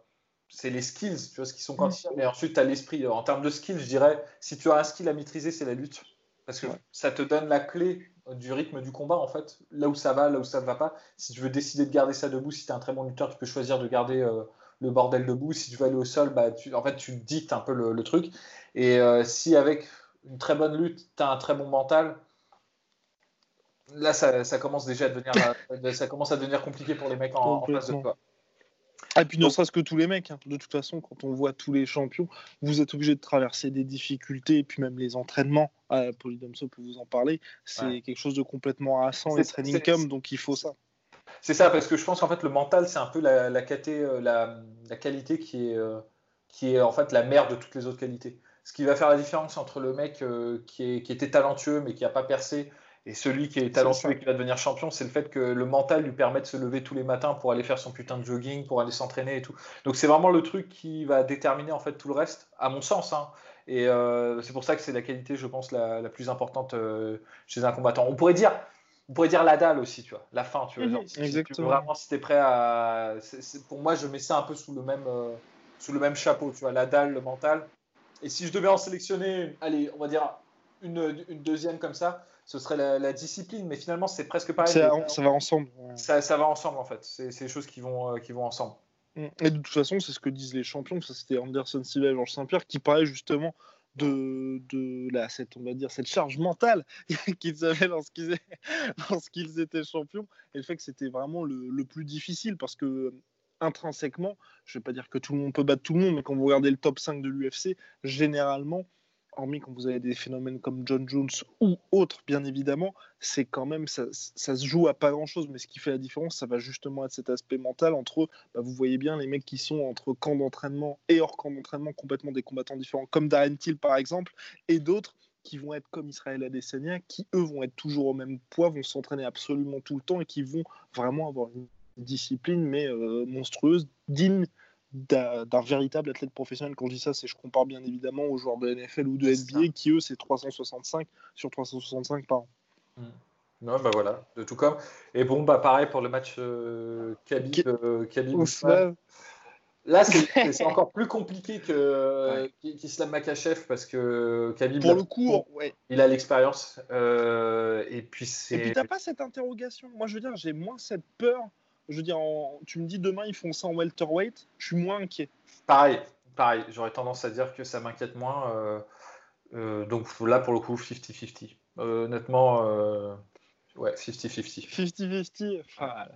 c'est les skills, tu vois, ce qui sont quantifiables. Mais ensuite, tu as l'esprit. Alors, en termes de skills, je dirais, si tu as un skill à maîtriser, c'est la lutte. Parce que ça te donne la clé du rythme du combat, en fait. Là où ça va, là où ça ne va pas. Si tu veux décider de garder ça debout, si tu es un très bon lutteur, tu peux choisir de garder le bordel debout. Si tu veux aller au sol, bah, en fait, tu dictes un peu le truc. Et si avec une très bonne lutte, tu as un très bon mental... Là, ça commence déjà à devenir, compliqué pour les mecs en face de toi. Et puis ne serait-ce que tous les mecs, hein. De toute façon, quand on voit tous les champions, vous êtes obligés de traverser des difficultés, et puis même les entraînements, Polydomso peut vous en parler, c'est quelque chose de complètement harassant, les training camps, donc il faut ça. C'est ça, parce que je pense qu'en fait le mental, c'est un peu la qualité qui est en fait la mère de toutes les autres qualités. Ce qui va faire la différence entre le mec qui était talentueux mais qui n'a pas percé, et celui qui est talentueux et qui va devenir champion, c'est le fait que le mental lui permet de se lever tous les matins pour aller faire son putain de jogging, pour aller s'entraîner et tout. Donc c'est vraiment le truc qui va déterminer en fait tout le reste, à mon sens. Hein. Et c'est pour ça que c'est la qualité, je pense, la plus importante chez un combattant. On pourrait dire la dalle aussi, tu vois, la fin, tu vois. Genre, exactement. Vraiment, si t'es prêt à... pour moi, je mets ça un peu sous le même chapeau, tu vois, la dalle, le mental. Et si je devais en sélectionner, allez, on va dire une deuxième comme ça, ce serait la discipline, mais finalement c'est presque pareil. Ça va ensemble. Ouais. Ça va ensemble en fait. C'est des choses qui vont ensemble. Et de toute façon, c'est ce que disent les champions. Ça, c'était Anderson Silva et Georges Saint-Pierre qui parlaient justement de cette charge mentale qu'ils avaient lorsqu'ils étaient champions, et le fait que c'était vraiment le plus difficile, parce que intrinsèquement, je vais pas dire que tout le monde peut battre tout le monde, mais quand vous regardez le top 5 de l'UFC, généralement, hormis quand vous avez des phénomènes comme John Jones ou autres, bien évidemment, c'est quand même, ça se joue à pas grand-chose, mais ce qui fait la différence, ça va justement être cet aspect mental entre, bah, vous voyez bien, les mecs qui sont entre camp d'entraînement et hors camp d'entraînement, complètement des combattants différents, comme Darren Till par exemple, et d'autres qui vont être comme Israël Adesanya, qui eux vont être toujours au même poids, vont s'entraîner absolument tout le temps, et qui vont vraiment avoir une discipline, mais monstrueuse, digne d'un véritable athlète professionnel. Quand je dis ça, je compare bien évidemment aux joueurs de NFL ou de NBA qui, eux, c'est 365 sur 365 par an. Non, bah voilà, de tout comme. Et bon, bah pareil pour le match Khabib Usman. Là, c'est encore plus compliqué qu'Islam Makhachev, parce que Khabib, pour le coup, il a l'expérience. Et puis t'as pas cette interrogation. Moi, je veux dire, j'ai moins cette peur. Je veux dire, tu me dis demain ils font ça en welterweight, je suis moins inquiet. Pareil, j'aurais tendance à dire que ça m'inquiète moins. Donc là, pour le coup, 50-50. Honnêtement, ouais, 50-50. 50-50, voilà.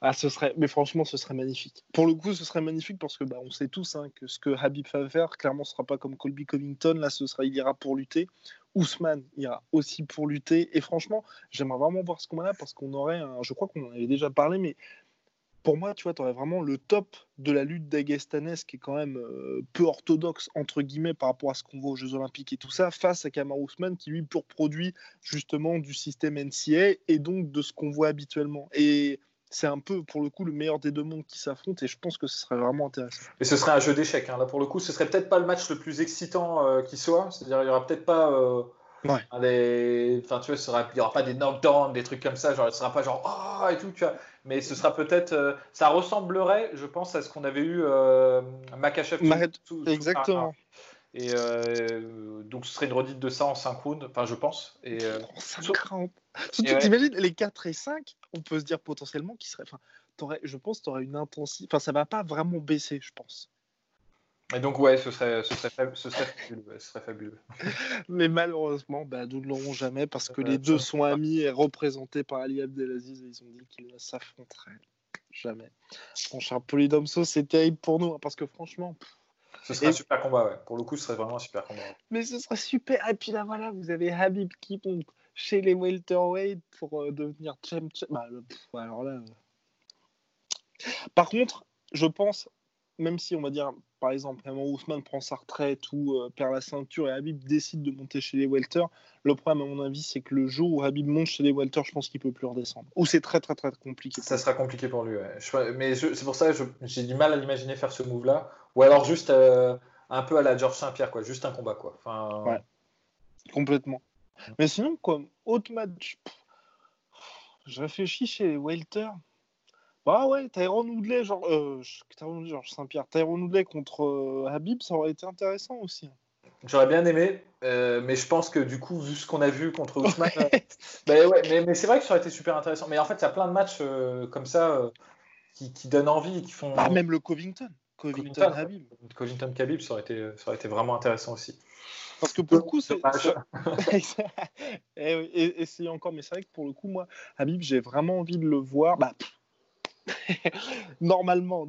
Ah, mais franchement, ce serait magnifique. Pour le coup, ce serait magnifique, parce que bah, on sait tous que ce que Khabib va faire, clairement, ce ne sera pas comme Colby Covington. Là, il ira pour lutter. Usman ira aussi pour lutter. Et franchement, j'aimerais vraiment voir ce combat-là, parce qu'on aurait je crois qu'on en avait déjà parlé, mais... Pour moi, tu vois, tu aurais vraiment le top de la lutte d'Aghestanaise, qui est quand même peu orthodoxe, entre guillemets, par rapport à ce qu'on voit aux Jeux Olympiques et tout ça, face à Kamaru Usman, qui lui, pur produit, justement, du système NCA et donc de ce qu'on voit habituellement. Et c'est un peu, pour le coup, le meilleur des deux mondes qui s'affrontent, et je pense que ce serait vraiment intéressant. Et ce serait un jeu d'échecs, hein. Là, pour le coup, ce serait peut-être pas le match le plus excitant qui soit, c'est-à-dire il y aura peut-être pas... Ouais. Enfin, tu vois, il n'y aura pas des knockdowns, des trucs comme ça, genre, ce sera pas genre oh, et tout, tu vois. Mais ce sera peut-être, ça ressemblerait, je pense, à ce qu'on avait eu Makhachev. Exactement. Et donc, ce serait une redite de ça en 5 rounds, enfin, je pense. En 5 rounds. Surtout, ouais. T'imagines, les 4 et 5, on peut se dire potentiellement qu'ils seraient. Enfin, je pense que tu aurais une intensité. Enfin, ça ne va pas vraiment baisser, je pense. Et donc, ouais, ce serait fabuleux. Mais malheureusement, nous ne l'aurons jamais parce que les deux sont amis et représentés par Ali Abdelaziz et ils ont dit qu'ils ne s'affronteraient jamais. Mon cher Polydomso, c'est terrible pour nous parce que franchement. Ce serait un super combat, ouais. Pour le coup, ce serait vraiment un super combat. Ouais. Mais ce serait super. Et puis là, voilà, vous avez Khabib qui monte chez les welterweight pour devenir champion. Alors là. Par contre, je pense, même si on va dire. Par exemple, Kamaru Usman prend sa retraite ou perd la ceinture et Khabib décide de monter chez les welters. Le problème, à mon avis, c'est que le jour où Khabib monte chez les welters, je pense qu'il ne peut plus redescendre. Ou c'est très, très, très compliqué. Ça sera compliqué pour lui. Ouais. C'est pour ça que j'ai du mal à l'imaginer faire ce move-là. Ou alors juste un peu à la Georges Saint-Pierre, quoi. Juste un combat, quoi. Enfin... Ouais. Complètement. Mais sinon, comme autre match, je réfléchis chez les welters. Bah ouais, Tyron Woodley contre Khabib, ça aurait été intéressant aussi. J'aurais bien aimé, mais je pense que du coup, vu ce qu'on a vu contre Usman, mais c'est vrai que ça aurait été super intéressant. Mais en fait, il y a plein de matchs comme ça qui donnent envie, qui font. Ah, même le Covington Khabib. Covington Khabib, ça aurait été vraiment intéressant aussi. Parce que pour le coup, c'est... Essayez encore, mais c'est vrai que pour le coup, moi, Khabib, j'ai vraiment envie de le voir. Normalement,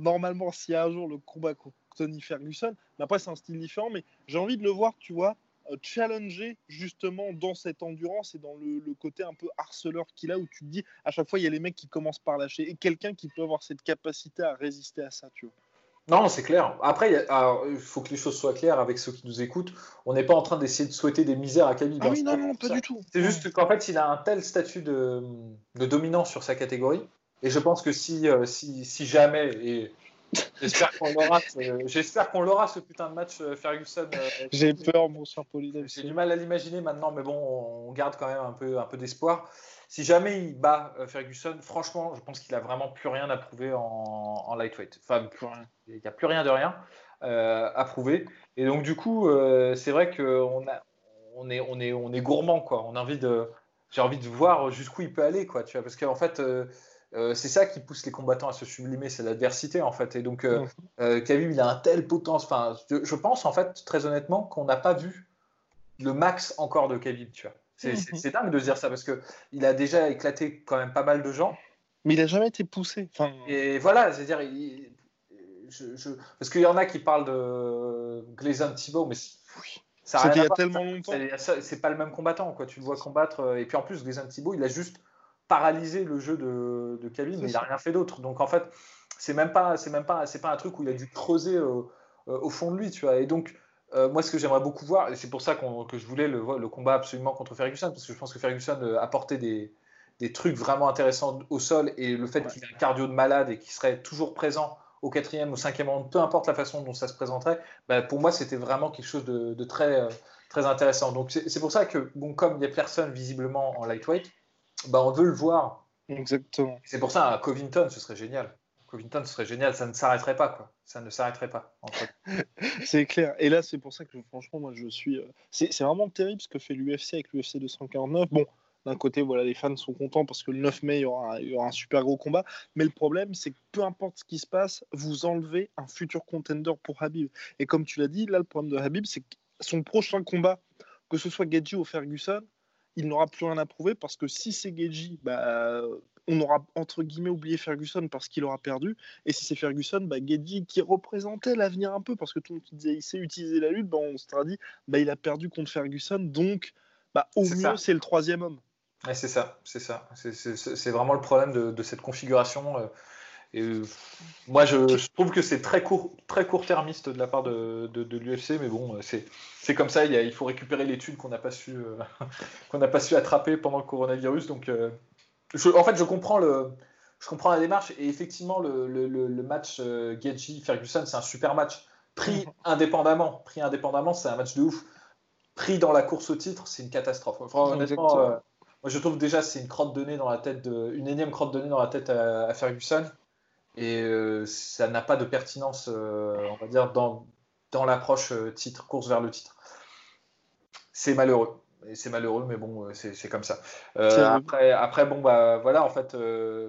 s'il y a un jour le combat contre Tony Ferguson, après c'est un style différent, mais j'ai envie de le voir, tu vois, challenger justement dans cette endurance et dans le côté un peu harceleur qu'il a, où tu te dis à chaque fois il y a les mecs qui commencent par lâcher et quelqu'un qui peut avoir cette capacité à résister à ça, tu vois. Non, c'est clair. Après, il faut que les choses soient claires avec ceux qui nous écoutent. On n'est pas en train d'essayer de souhaiter des misères à Khabib. Ah oui, non, pas du tout. C'est juste qu'en fait, il a un tel statut de dominant sur sa catégorie. Et je pense que si jamais, et j'espère qu'on l'aura ce putain de match Ferguson. J'ai peur, mon cher Pauline. J'ai du mal à l'imaginer maintenant, mais bon, on garde quand même un peu d'espoir. Si jamais il bat Ferguson, franchement, je pense qu'il a vraiment plus rien à prouver en lightweight. Enfin, plus rien. Il n'y a plus rien de rien à prouver. Et donc du coup, c'est vrai qu'on est gourmand, quoi. J'ai envie de voir jusqu'où il peut aller, quoi. Tu vois, parce qu'en fait. C'est ça qui pousse les combattants à se sublimer, c'est l'adversité en fait. Et donc, Khabib, il a un tel potentiel. Enfin, je pense en fait, très honnêtement, qu'on n'a pas vu le max encore de Khabib. Tu vois, c'est dingue de se dire ça parce que il a déjà éclaté quand même pas mal de gens. Mais il n'a jamais été poussé. Enfin... Et voilà, c'est-à-dire, parce qu'il y en a qui parlent de Gleison Tibau, mais ça a rien à voir. C'était il y a tellement longtemps. C'est pas le même combattant, quoi. Tu le vois combattre. Et puis en plus, Gleison Tibau, il a juste paralysé le jeu de Khabib, mais il n'a rien fait d'autre. Donc en fait, c'est pas un truc où il a dû creuser au fond de lui, tu vois. Et donc moi, ce que j'aimerais beaucoup voir, et c'est pour ça que je voulais le combat absolument contre Ferguson, parce que je pense que Ferguson apportait des trucs vraiment intéressants au sol, et le fait qu'il ait un cardio de malade et qu'il serait toujours présent au 4e, au 5e round, peu importe la façon dont ça se présenterait, pour moi c'était vraiment quelque chose de très très intéressant. Donc c'est pour ça que comme il n'y a personne visiblement en lightweight, on veut le voir. Exactement. C'est pour ça, Covington, ce serait génial. Ça ne s'arrêterait pas, quoi. Ça ne s'arrêterait pas. C'est clair. Et là, c'est pour ça que franchement, moi, je suis. C'est vraiment terrible ce que fait l'UFC avec l'UFC 249. Bon, d'un côté, voilà, les fans sont contents parce que le 9 mai, il y aura un super gros combat. Mais le problème, c'est que peu importe ce qui se passe, vous enlevez un futur contender pour Khabib. Et comme tu l'as dit, là, le problème de Khabib, c'est que son prochain combat, que ce soit Gaethje ou Ferguson, il n'aura plus rien à prouver parce que si c'est Gaethje, on aura entre guillemets oublié Ferguson parce qu'il aura perdu. Et si c'est Ferguson, Gaethje qui représentait l'avenir un peu parce que tout le monde qui disait il sait utiliser la lutte, on se dit il a perdu contre Ferguson, donc c'est le 3e homme. Et c'est ça. C'est vraiment le problème de cette configuration. Moi, je trouve que c'est très court-termiste de la part de l'UFC, mais bon, c'est comme ça. Il faut récupérer les thunes qu'on n'a pas su attraper pendant le coronavirus. Donc, en fait, je comprends je comprends la démarche. Et effectivement, le match Gaethje-Ferguson, c'est un super match. Pris indépendamment, c'est un match de ouf. Pris dans la course au titre, c'est une catastrophe. Enfin, honnêtement, moi, je trouve déjà c'est une crotte de nez dans la tête, une énième crotte de nez dans la tête à Ferguson. Et ça n'a pas de pertinence, on va dire, dans l'approche titre, course vers le titre. C'est malheureux, mais bon, c'est comme ça. Après, bon, bah voilà, en fait.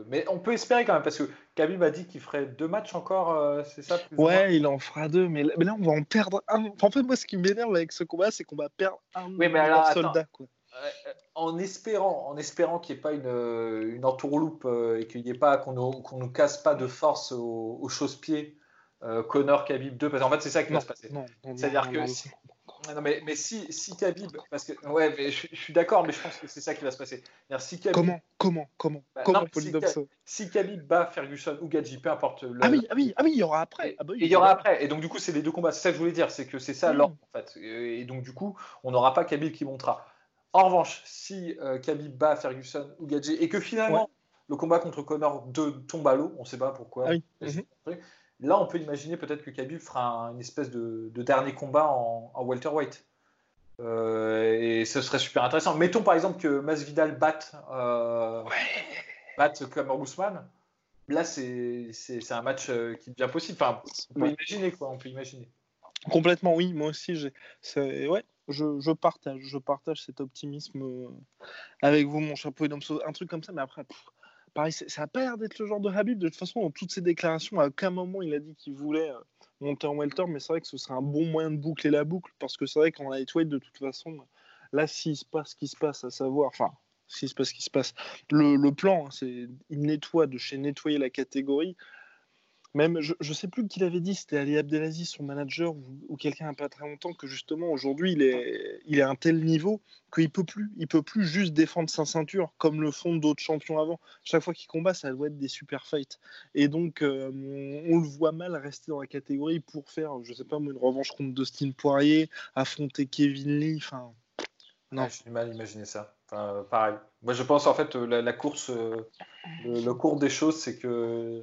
Mais on peut espérer quand même, parce que Khabib a dit qu'il ferait 2 matchs encore, c'est ça plus ou moins. Il en fera 2, mais là, on va en perdre un. En fait, moi, ce qui m'énerve avec ce combat, c'est qu'on va perdre un soldat, quoi. En espérant qu'il n'y ait pas une entourloupe et qu'on nous casse pas de force au chausse-pied Conor Khabib 2, parce qu'en fait, c'est ça qui va se passer. Mais si Khabib, parce que ouais, mais je suis d'accord, mais je pense que c'est ça qui va se passer. Si Khabib, si Khabib bat Ferguson ou Gaethje, peu importe. Il y aura après. Et donc du coup, c'est les 2 combats. C'est ça que je voulais dire, c'est que c'est ça l'ordre en fait. Et donc du coup, on n'aura pas Khabib qui montera. En revanche, si Khabib bat Ferguson ou Gaethje et que finalement le combat contre Conor 2 tombe à l'eau, on ne sait pas pourquoi. Là, on peut imaginer peut-être que Khabib fera une espèce de dernier combat en welterweight. Et ce serait super intéressant. Mettons par exemple que Masvidal batte Kamaru Usman. Là, c'est un match qui devient possible. Enfin, on peut imaginer quoi. On peut imaginer. Complètement, oui. Moi aussi, je partage cet optimisme avec vous, mon chapeau et Domso. Un truc comme ça, mais après. Pareil, ça n'a pas l'air d'être le genre de Khabib. De toute façon, dans toutes ses déclarations, à aucun moment il a dit qu'il voulait monter en welter, mais c'est vrai que ce serait un bon moyen de boucler la boucle, parce que c'est vrai qu'en lightweight, de toute façon, là, s'il se passe ce qui se passe, le plan, c'est il nettoie de chez nettoyer la catégorie. Même, je ne sais plus qui l'avait dit, c'était Ali Abdelaziz, son manager, ou quelqu'un il n'y a pas très longtemps, que justement, aujourd'hui, il est à un tel niveau qu'il ne peut plus juste défendre sa ceinture, comme le font d'autres champions avant. Chaque fois qu'il combat, ça doit être des super fights. Et donc, on le voit mal rester dans la catégorie pour faire, je ne sais pas, une revanche contre Dustin Poirier, affronter Kevin Lee, enfin... Non, ouais, j'ai du mal à imaginer ça. Enfin, pareil. Moi, je pense, en fait, la course... le cours des choses, c'est que...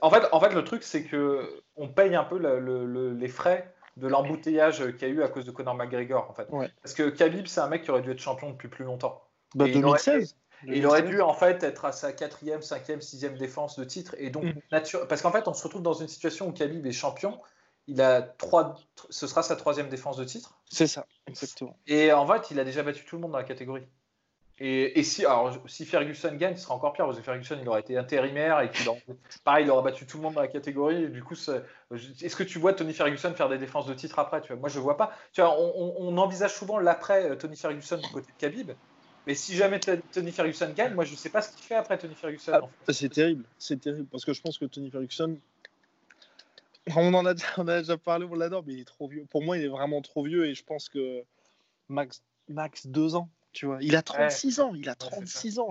En fait, le truc, c'est qu'on paye un peu les frais de l'embouteillage qu'il y a eu à cause de Conor McGregor. En fait. Ouais. Parce que Khabib, c'est un mec qui aurait dû être champion depuis plus longtemps. Bah, 2016. Il aurait dû en fait, être à sa 4e, 5e, 6e défense de titre. Et donc, parce qu'en fait, on se retrouve dans une situation où Khabib est champion. Il a ce sera sa 3e défense de titre. C'est ça, exactement. Et en fait, il a déjà battu tout le monde dans la catégorie. Et si Ferguson gagne, ce sera encore pire, parce que Ferguson, il aurait été intérimaire et pareil, il aurait battu tout le monde dans la catégorie. Et du coup, est-ce que tu vois Tony Ferguson faire des défenses de titre après, tu vois? Moi, je ne vois pas. Tu vois, on envisage souvent l'après Tony Ferguson du côté de Khabib. Mais si jamais Tony Ferguson gagne, moi, je ne sais pas ce qu'il fait après Tony Ferguson. Ah, en fait. C'est terrible, parce que je pense que Tony Ferguson... On en a déjà parlé, on l'adore, mais il est trop vieux. Pour moi, il est vraiment trop vieux, et je pense que max 2 ans. Tu vois, il a 36 ans,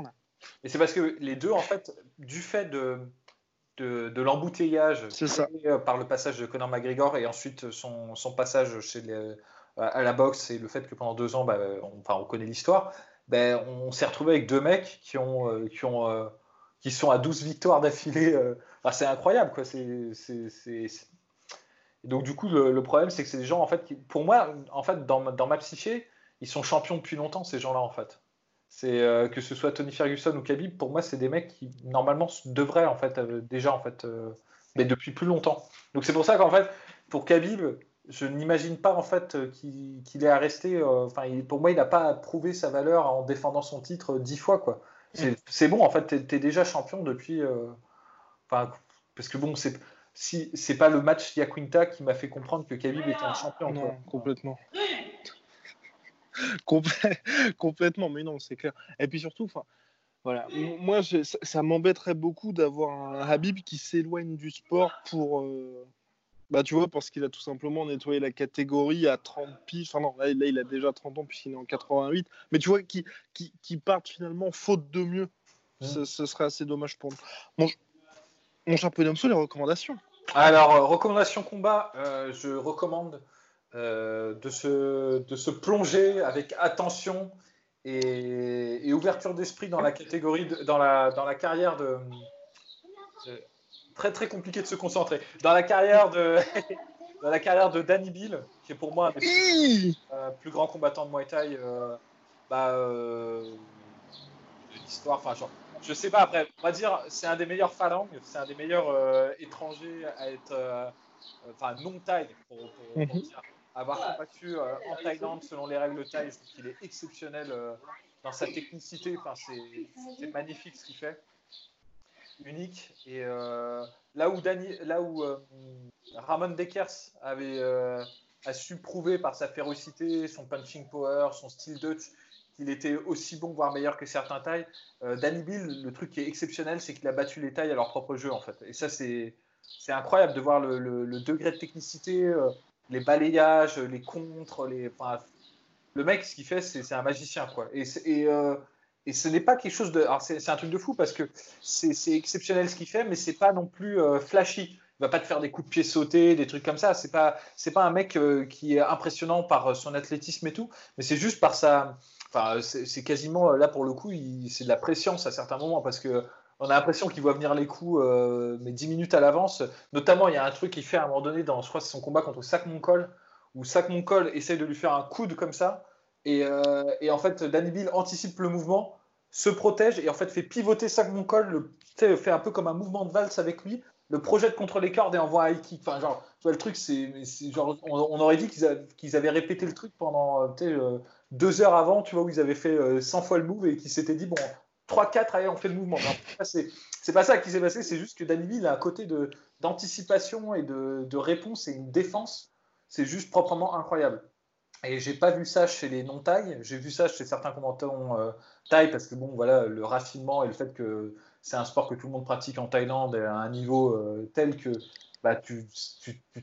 là. Et c'est parce que les 2, en fait, du fait de l'embouteillage par le passage de Conor McGregor et ensuite son passage à la boxe, et le fait que pendant 2 ans, bah, on connaît l'histoire, bah, on s'est retrouvé avec 2 mecs qui sont à 12 victoires d'affilée. Enfin, c'est incroyable, quoi. Donc du coup, le problème, c'est que c'est des gens, en fait, qui, pour moi, en fait, dans ma psyché, ils sont champions depuis longtemps, ces gens-là, en fait. C'est que ce soit Tony Ferguson ou Khabib, pour moi, c'est des mecs qui normalement devraient, en fait, déjà, en fait, mais depuis plus longtemps. Donc c'est pour ça qu'en fait, pour Khabib, je n'imagine pas, en fait, qu'il ait à rester. Enfin, pour moi, il n'a pas prouvé sa valeur en défendant son titre 10 fois, quoi. C'est bon, en fait, t'es déjà champion depuis. Enfin, parce que bon, c'est pas le match Iaquinta qui m'a fait comprendre que Khabib était un champion. Non, quoi. Complètement. Complètement, mais non, c'est clair. Et puis surtout, voilà, moi, ça m'embêterait beaucoup d'avoir un Khabib qui s'éloigne du sport pour, tu vois, parce qu'il a tout simplement nettoyé la catégorie à 30 piges. Enfin non, là, il a déjà 30 ans puisqu'il est en 88. Mais tu vois, qui parte finalement faute de mieux. Ce serait assez dommage pour nous. Mon chapeau d'homme, les recommandations. Alors, recommandations combat, je recommande... de se plonger avec attention et ouverture d'esprit dans la carrière de Très très compliqué de se concentrer. Dans la carrière de Danny Bill, qui est pour moi un des plus grands combattants de Muay Thai de l'histoire. Enfin, genre, je sais pas, après, on va dire, c'est un des meilleurs phalanges, c'est un des meilleurs étrangers à être. Enfin, non Thaï, pour dire. Avoir combattu en Thaïlande selon les règles thaï, je trouve qu'il est exceptionnel dans sa technicité. Enfin, c'est magnifique ce qu'il fait. Unique. Et là où Ramon Dekers a su prouver par sa férocité, son punching power, son style Dutch, qu'il était aussi bon, voire meilleur que certains Thaïs. Danny Bill, le truc qui est exceptionnel, c'est qu'il a battu les Thaïs à leur propre jeu, en fait. Et ça, c'est incroyable de voir le degré de technicité, les balayages, les contres. Enfin, le mec, ce qu'il fait, c'est un magicien, quoi. Et ce n'est pas quelque chose de... Alors, c'est un truc de fou parce que c'est exceptionnel ce qu'il fait, mais c'est pas non plus flashy. Il va pas te faire des coups de pied sautés, des trucs comme ça. C'est pas un mec qui est impressionnant par son athlétisme et tout, mais c'est juste par sa... Enfin, c'est quasiment, là pour le coup, c'est de la préscience à certains moments parce que on a l'impression qu'il voit venir les coups, mais 10 minutes à l'avance. Notamment, il y a un truc qu'il fait à un moment donné dans, je crois, c'est son combat contre Sakmongkol, où Sakmongkol essaye de lui faire un coude comme ça. Et en fait, Danny Bill anticipe le mouvement, se protège et en fait fait pivoter Sakmongkol, fait un peu comme un mouvement de valse avec lui, le projette contre les cordes et envoie un high kick. Enfin, genre, tu vois, le truc, c'est genre, on aurait dit qu'ils avaient répété le truc pendant 2 heures avant, tu vois, où ils avaient fait 100 fois le move et qu'ils s'étaient dit, bon, 3-4, allez, on fait le mouvement. Enfin, c'est pas ça qui s'est passé, c'est juste que Danny Bill a un côté d'anticipation et de réponse et une défense, c'est juste proprement incroyable. Et j'ai pas vu ça chez les non-Thaïs, j'ai vu ça chez certains combattants Thaïs parce que bon voilà, le raffinement et le fait que c'est un sport que tout le monde pratique en Thaïlande à un niveau tel que bah, tu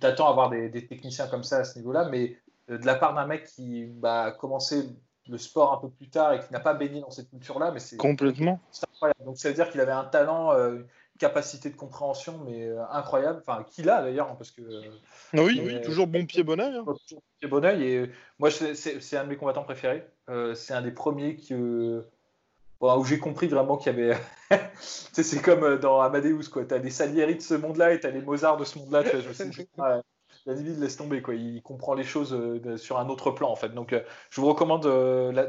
t'attends à avoir des techniciens comme ça à ce niveau-là, mais de la part d'un mec qui a commencé le sport un peu plus tard et qui n'a pas baigné dans cette culture-là, mais c'est complètement incroyable. Donc ça veut dire qu'il avait un talent, capacité de compréhension mais incroyable, enfin qu'il a d'ailleurs parce que toujours bon pied bon oeil, hein. Toujours bon pied bon oeil et moi c'est un de mes combattants préférés, c'est un des premiers où j'ai compris vraiment qu'il y avait c'est comme dans Amadeus quoi, t'as des Salieri de ce monde-là et t'as les Mozart de ce monde-là, tu vois, Danny Bill laisse tomber quoi, il comprend les choses sur un autre plan en fait, donc je vous recommande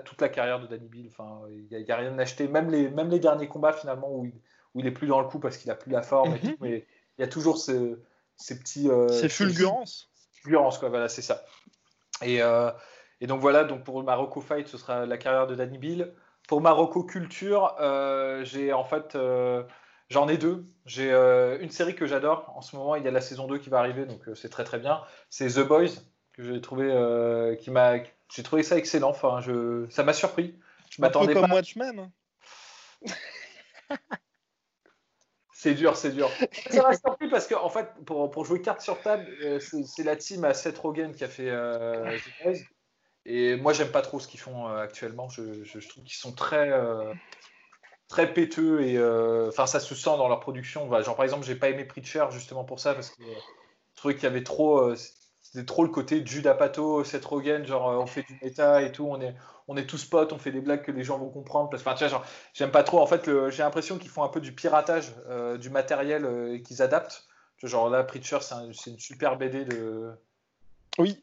toute la carrière de Danny Bill, enfin il y a rien à acheter, même les derniers combats finalement où il est plus dans le coup parce qu'il a plus la forme et tout, mais il y a toujours ces petits ces fulgurances. Fulgurances quoi, voilà, c'est ça. Et donc voilà, donc pour Marocco Fight, ce sera la carrière de Danny Bill. Pour Marocco Culture, j'en ai 2. J'ai une série que j'adore en ce moment, il y a la saison 2 qui va arriver, donc c'est très très bien. C'est The Boys que j'ai trouvé j'ai trouvé ça excellent, enfin ça m'a surpris. Je m'attendais pas comme Watchmen. C'est dur. Ça m'a surpris parce que, en fait, pour jouer carte sur table, c'est la team à Seth Rogen qui a fait The Boys. Et moi, j'aime pas trop ce qu'ils font actuellement. Je trouve qu'ils sont très, très péteux et ça se sent dans leur production. Voilà. Genre, par exemple, j'ai pas aimé Preacher justement pour ça parce que je trouvais qu'il y avait trop. C'était trop le côté Judd Apatow, Seth Rogen, genre on fait du méta et tout, on est tous potes, on fait des blagues que les gens vont comprendre. Parce que tu vois, genre, j'aime pas trop. En fait, j'ai l'impression qu'ils font un peu du piratage du matériel et qu'ils adaptent. Tu vois, genre là, Preacher, c'est une super BD de. Oui.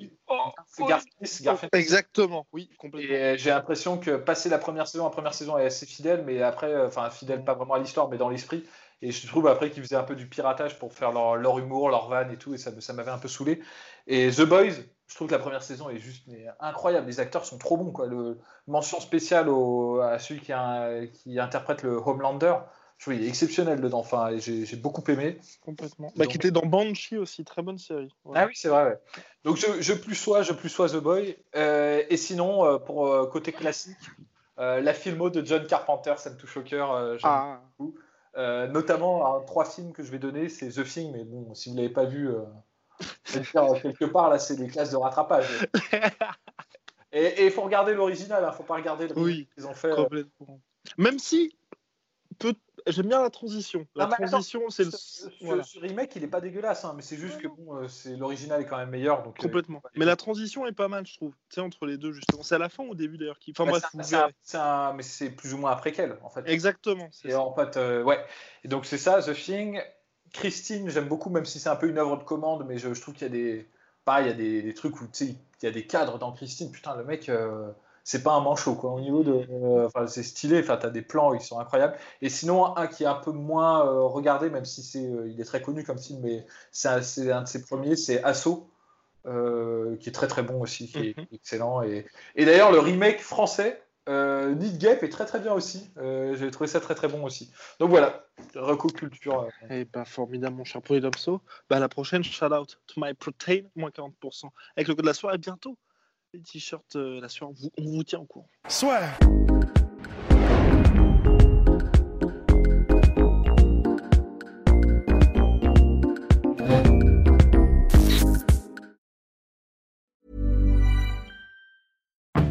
Garfield. Exactement. Oui, complètement. Et j'ai l'impression que passer la première saison est assez fidèle, mais après, fidèle pas vraiment à l'histoire, mais dans l'esprit. Et je trouve après qu'ils faisaient un peu du piratage pour faire leur humour, leur vanne et tout, et ça m'avait un peu saoulé. Et The Boys, je trouve que la première saison est juste incroyable. Les acteurs sont trop bons, quoi. Mention spéciale à celui qui interprète le Homelander. Je trouve qu'il est exceptionnel dedans. Enfin, j'ai beaucoup aimé. Complètement. Bah, qui était dans Banshee aussi, très bonne série. Ouais. Ah oui, c'est vrai. Ouais. Donc je plussois The Boy. Et sinon, pour côté classique, la filmo de John Carpenter, ça me touche au cœur. J'aime beaucoup. Notamment 3 films que je vais donner, c'est The Thing, mais bon, si vous l'avez pas vu, quelque part là, c'est des classes de rattrapage. Et faut regarder l'original, hein, faut pas regarder le remake qu'ils ont fait. Complètement. Même si j'aime bien la transition. La transition, c'est ce remake, il est pas dégueulasse, hein, mais c'est juste que bon, l'original est quand même meilleur. Donc, complètement. Mais la transition est pas mal, je trouve. Tu sais, entre les deux, justement. C'est à la fin ou au début d'ailleurs qui. Enfin, mais c'est plus ou moins un préquel, en fait. Exactement. En fait, ouais. Et donc c'est ça, The Thing. Christine, j'aime beaucoup, même si c'est un peu une œuvre de commande, mais je trouve qu'il y a des, pareil, il y a des trucs où il y a des cadres dans Christine. Putain, le mec, c'est pas un manchot, quoi. Au niveau de, c'est stylé. Enfin, t'as des plans, ils sont incroyables. Et sinon, un qui est un peu moins regardé, même si il est très connu comme film, mais c'est un de ses premiers, c'est Asso, qui est très très bon aussi, qui est excellent. Et d'ailleurs, le remake français. Need Gap est très très bien aussi. J'ai trouvé ça très très bon aussi. Donc voilà, reco culture. Eh ben formidable mon cher Polydomso. Bah la prochaine shout out to my protein -40% avec le code de la soirée bientôt. Les t-shirts la soirée on vous tient au courant. Soir.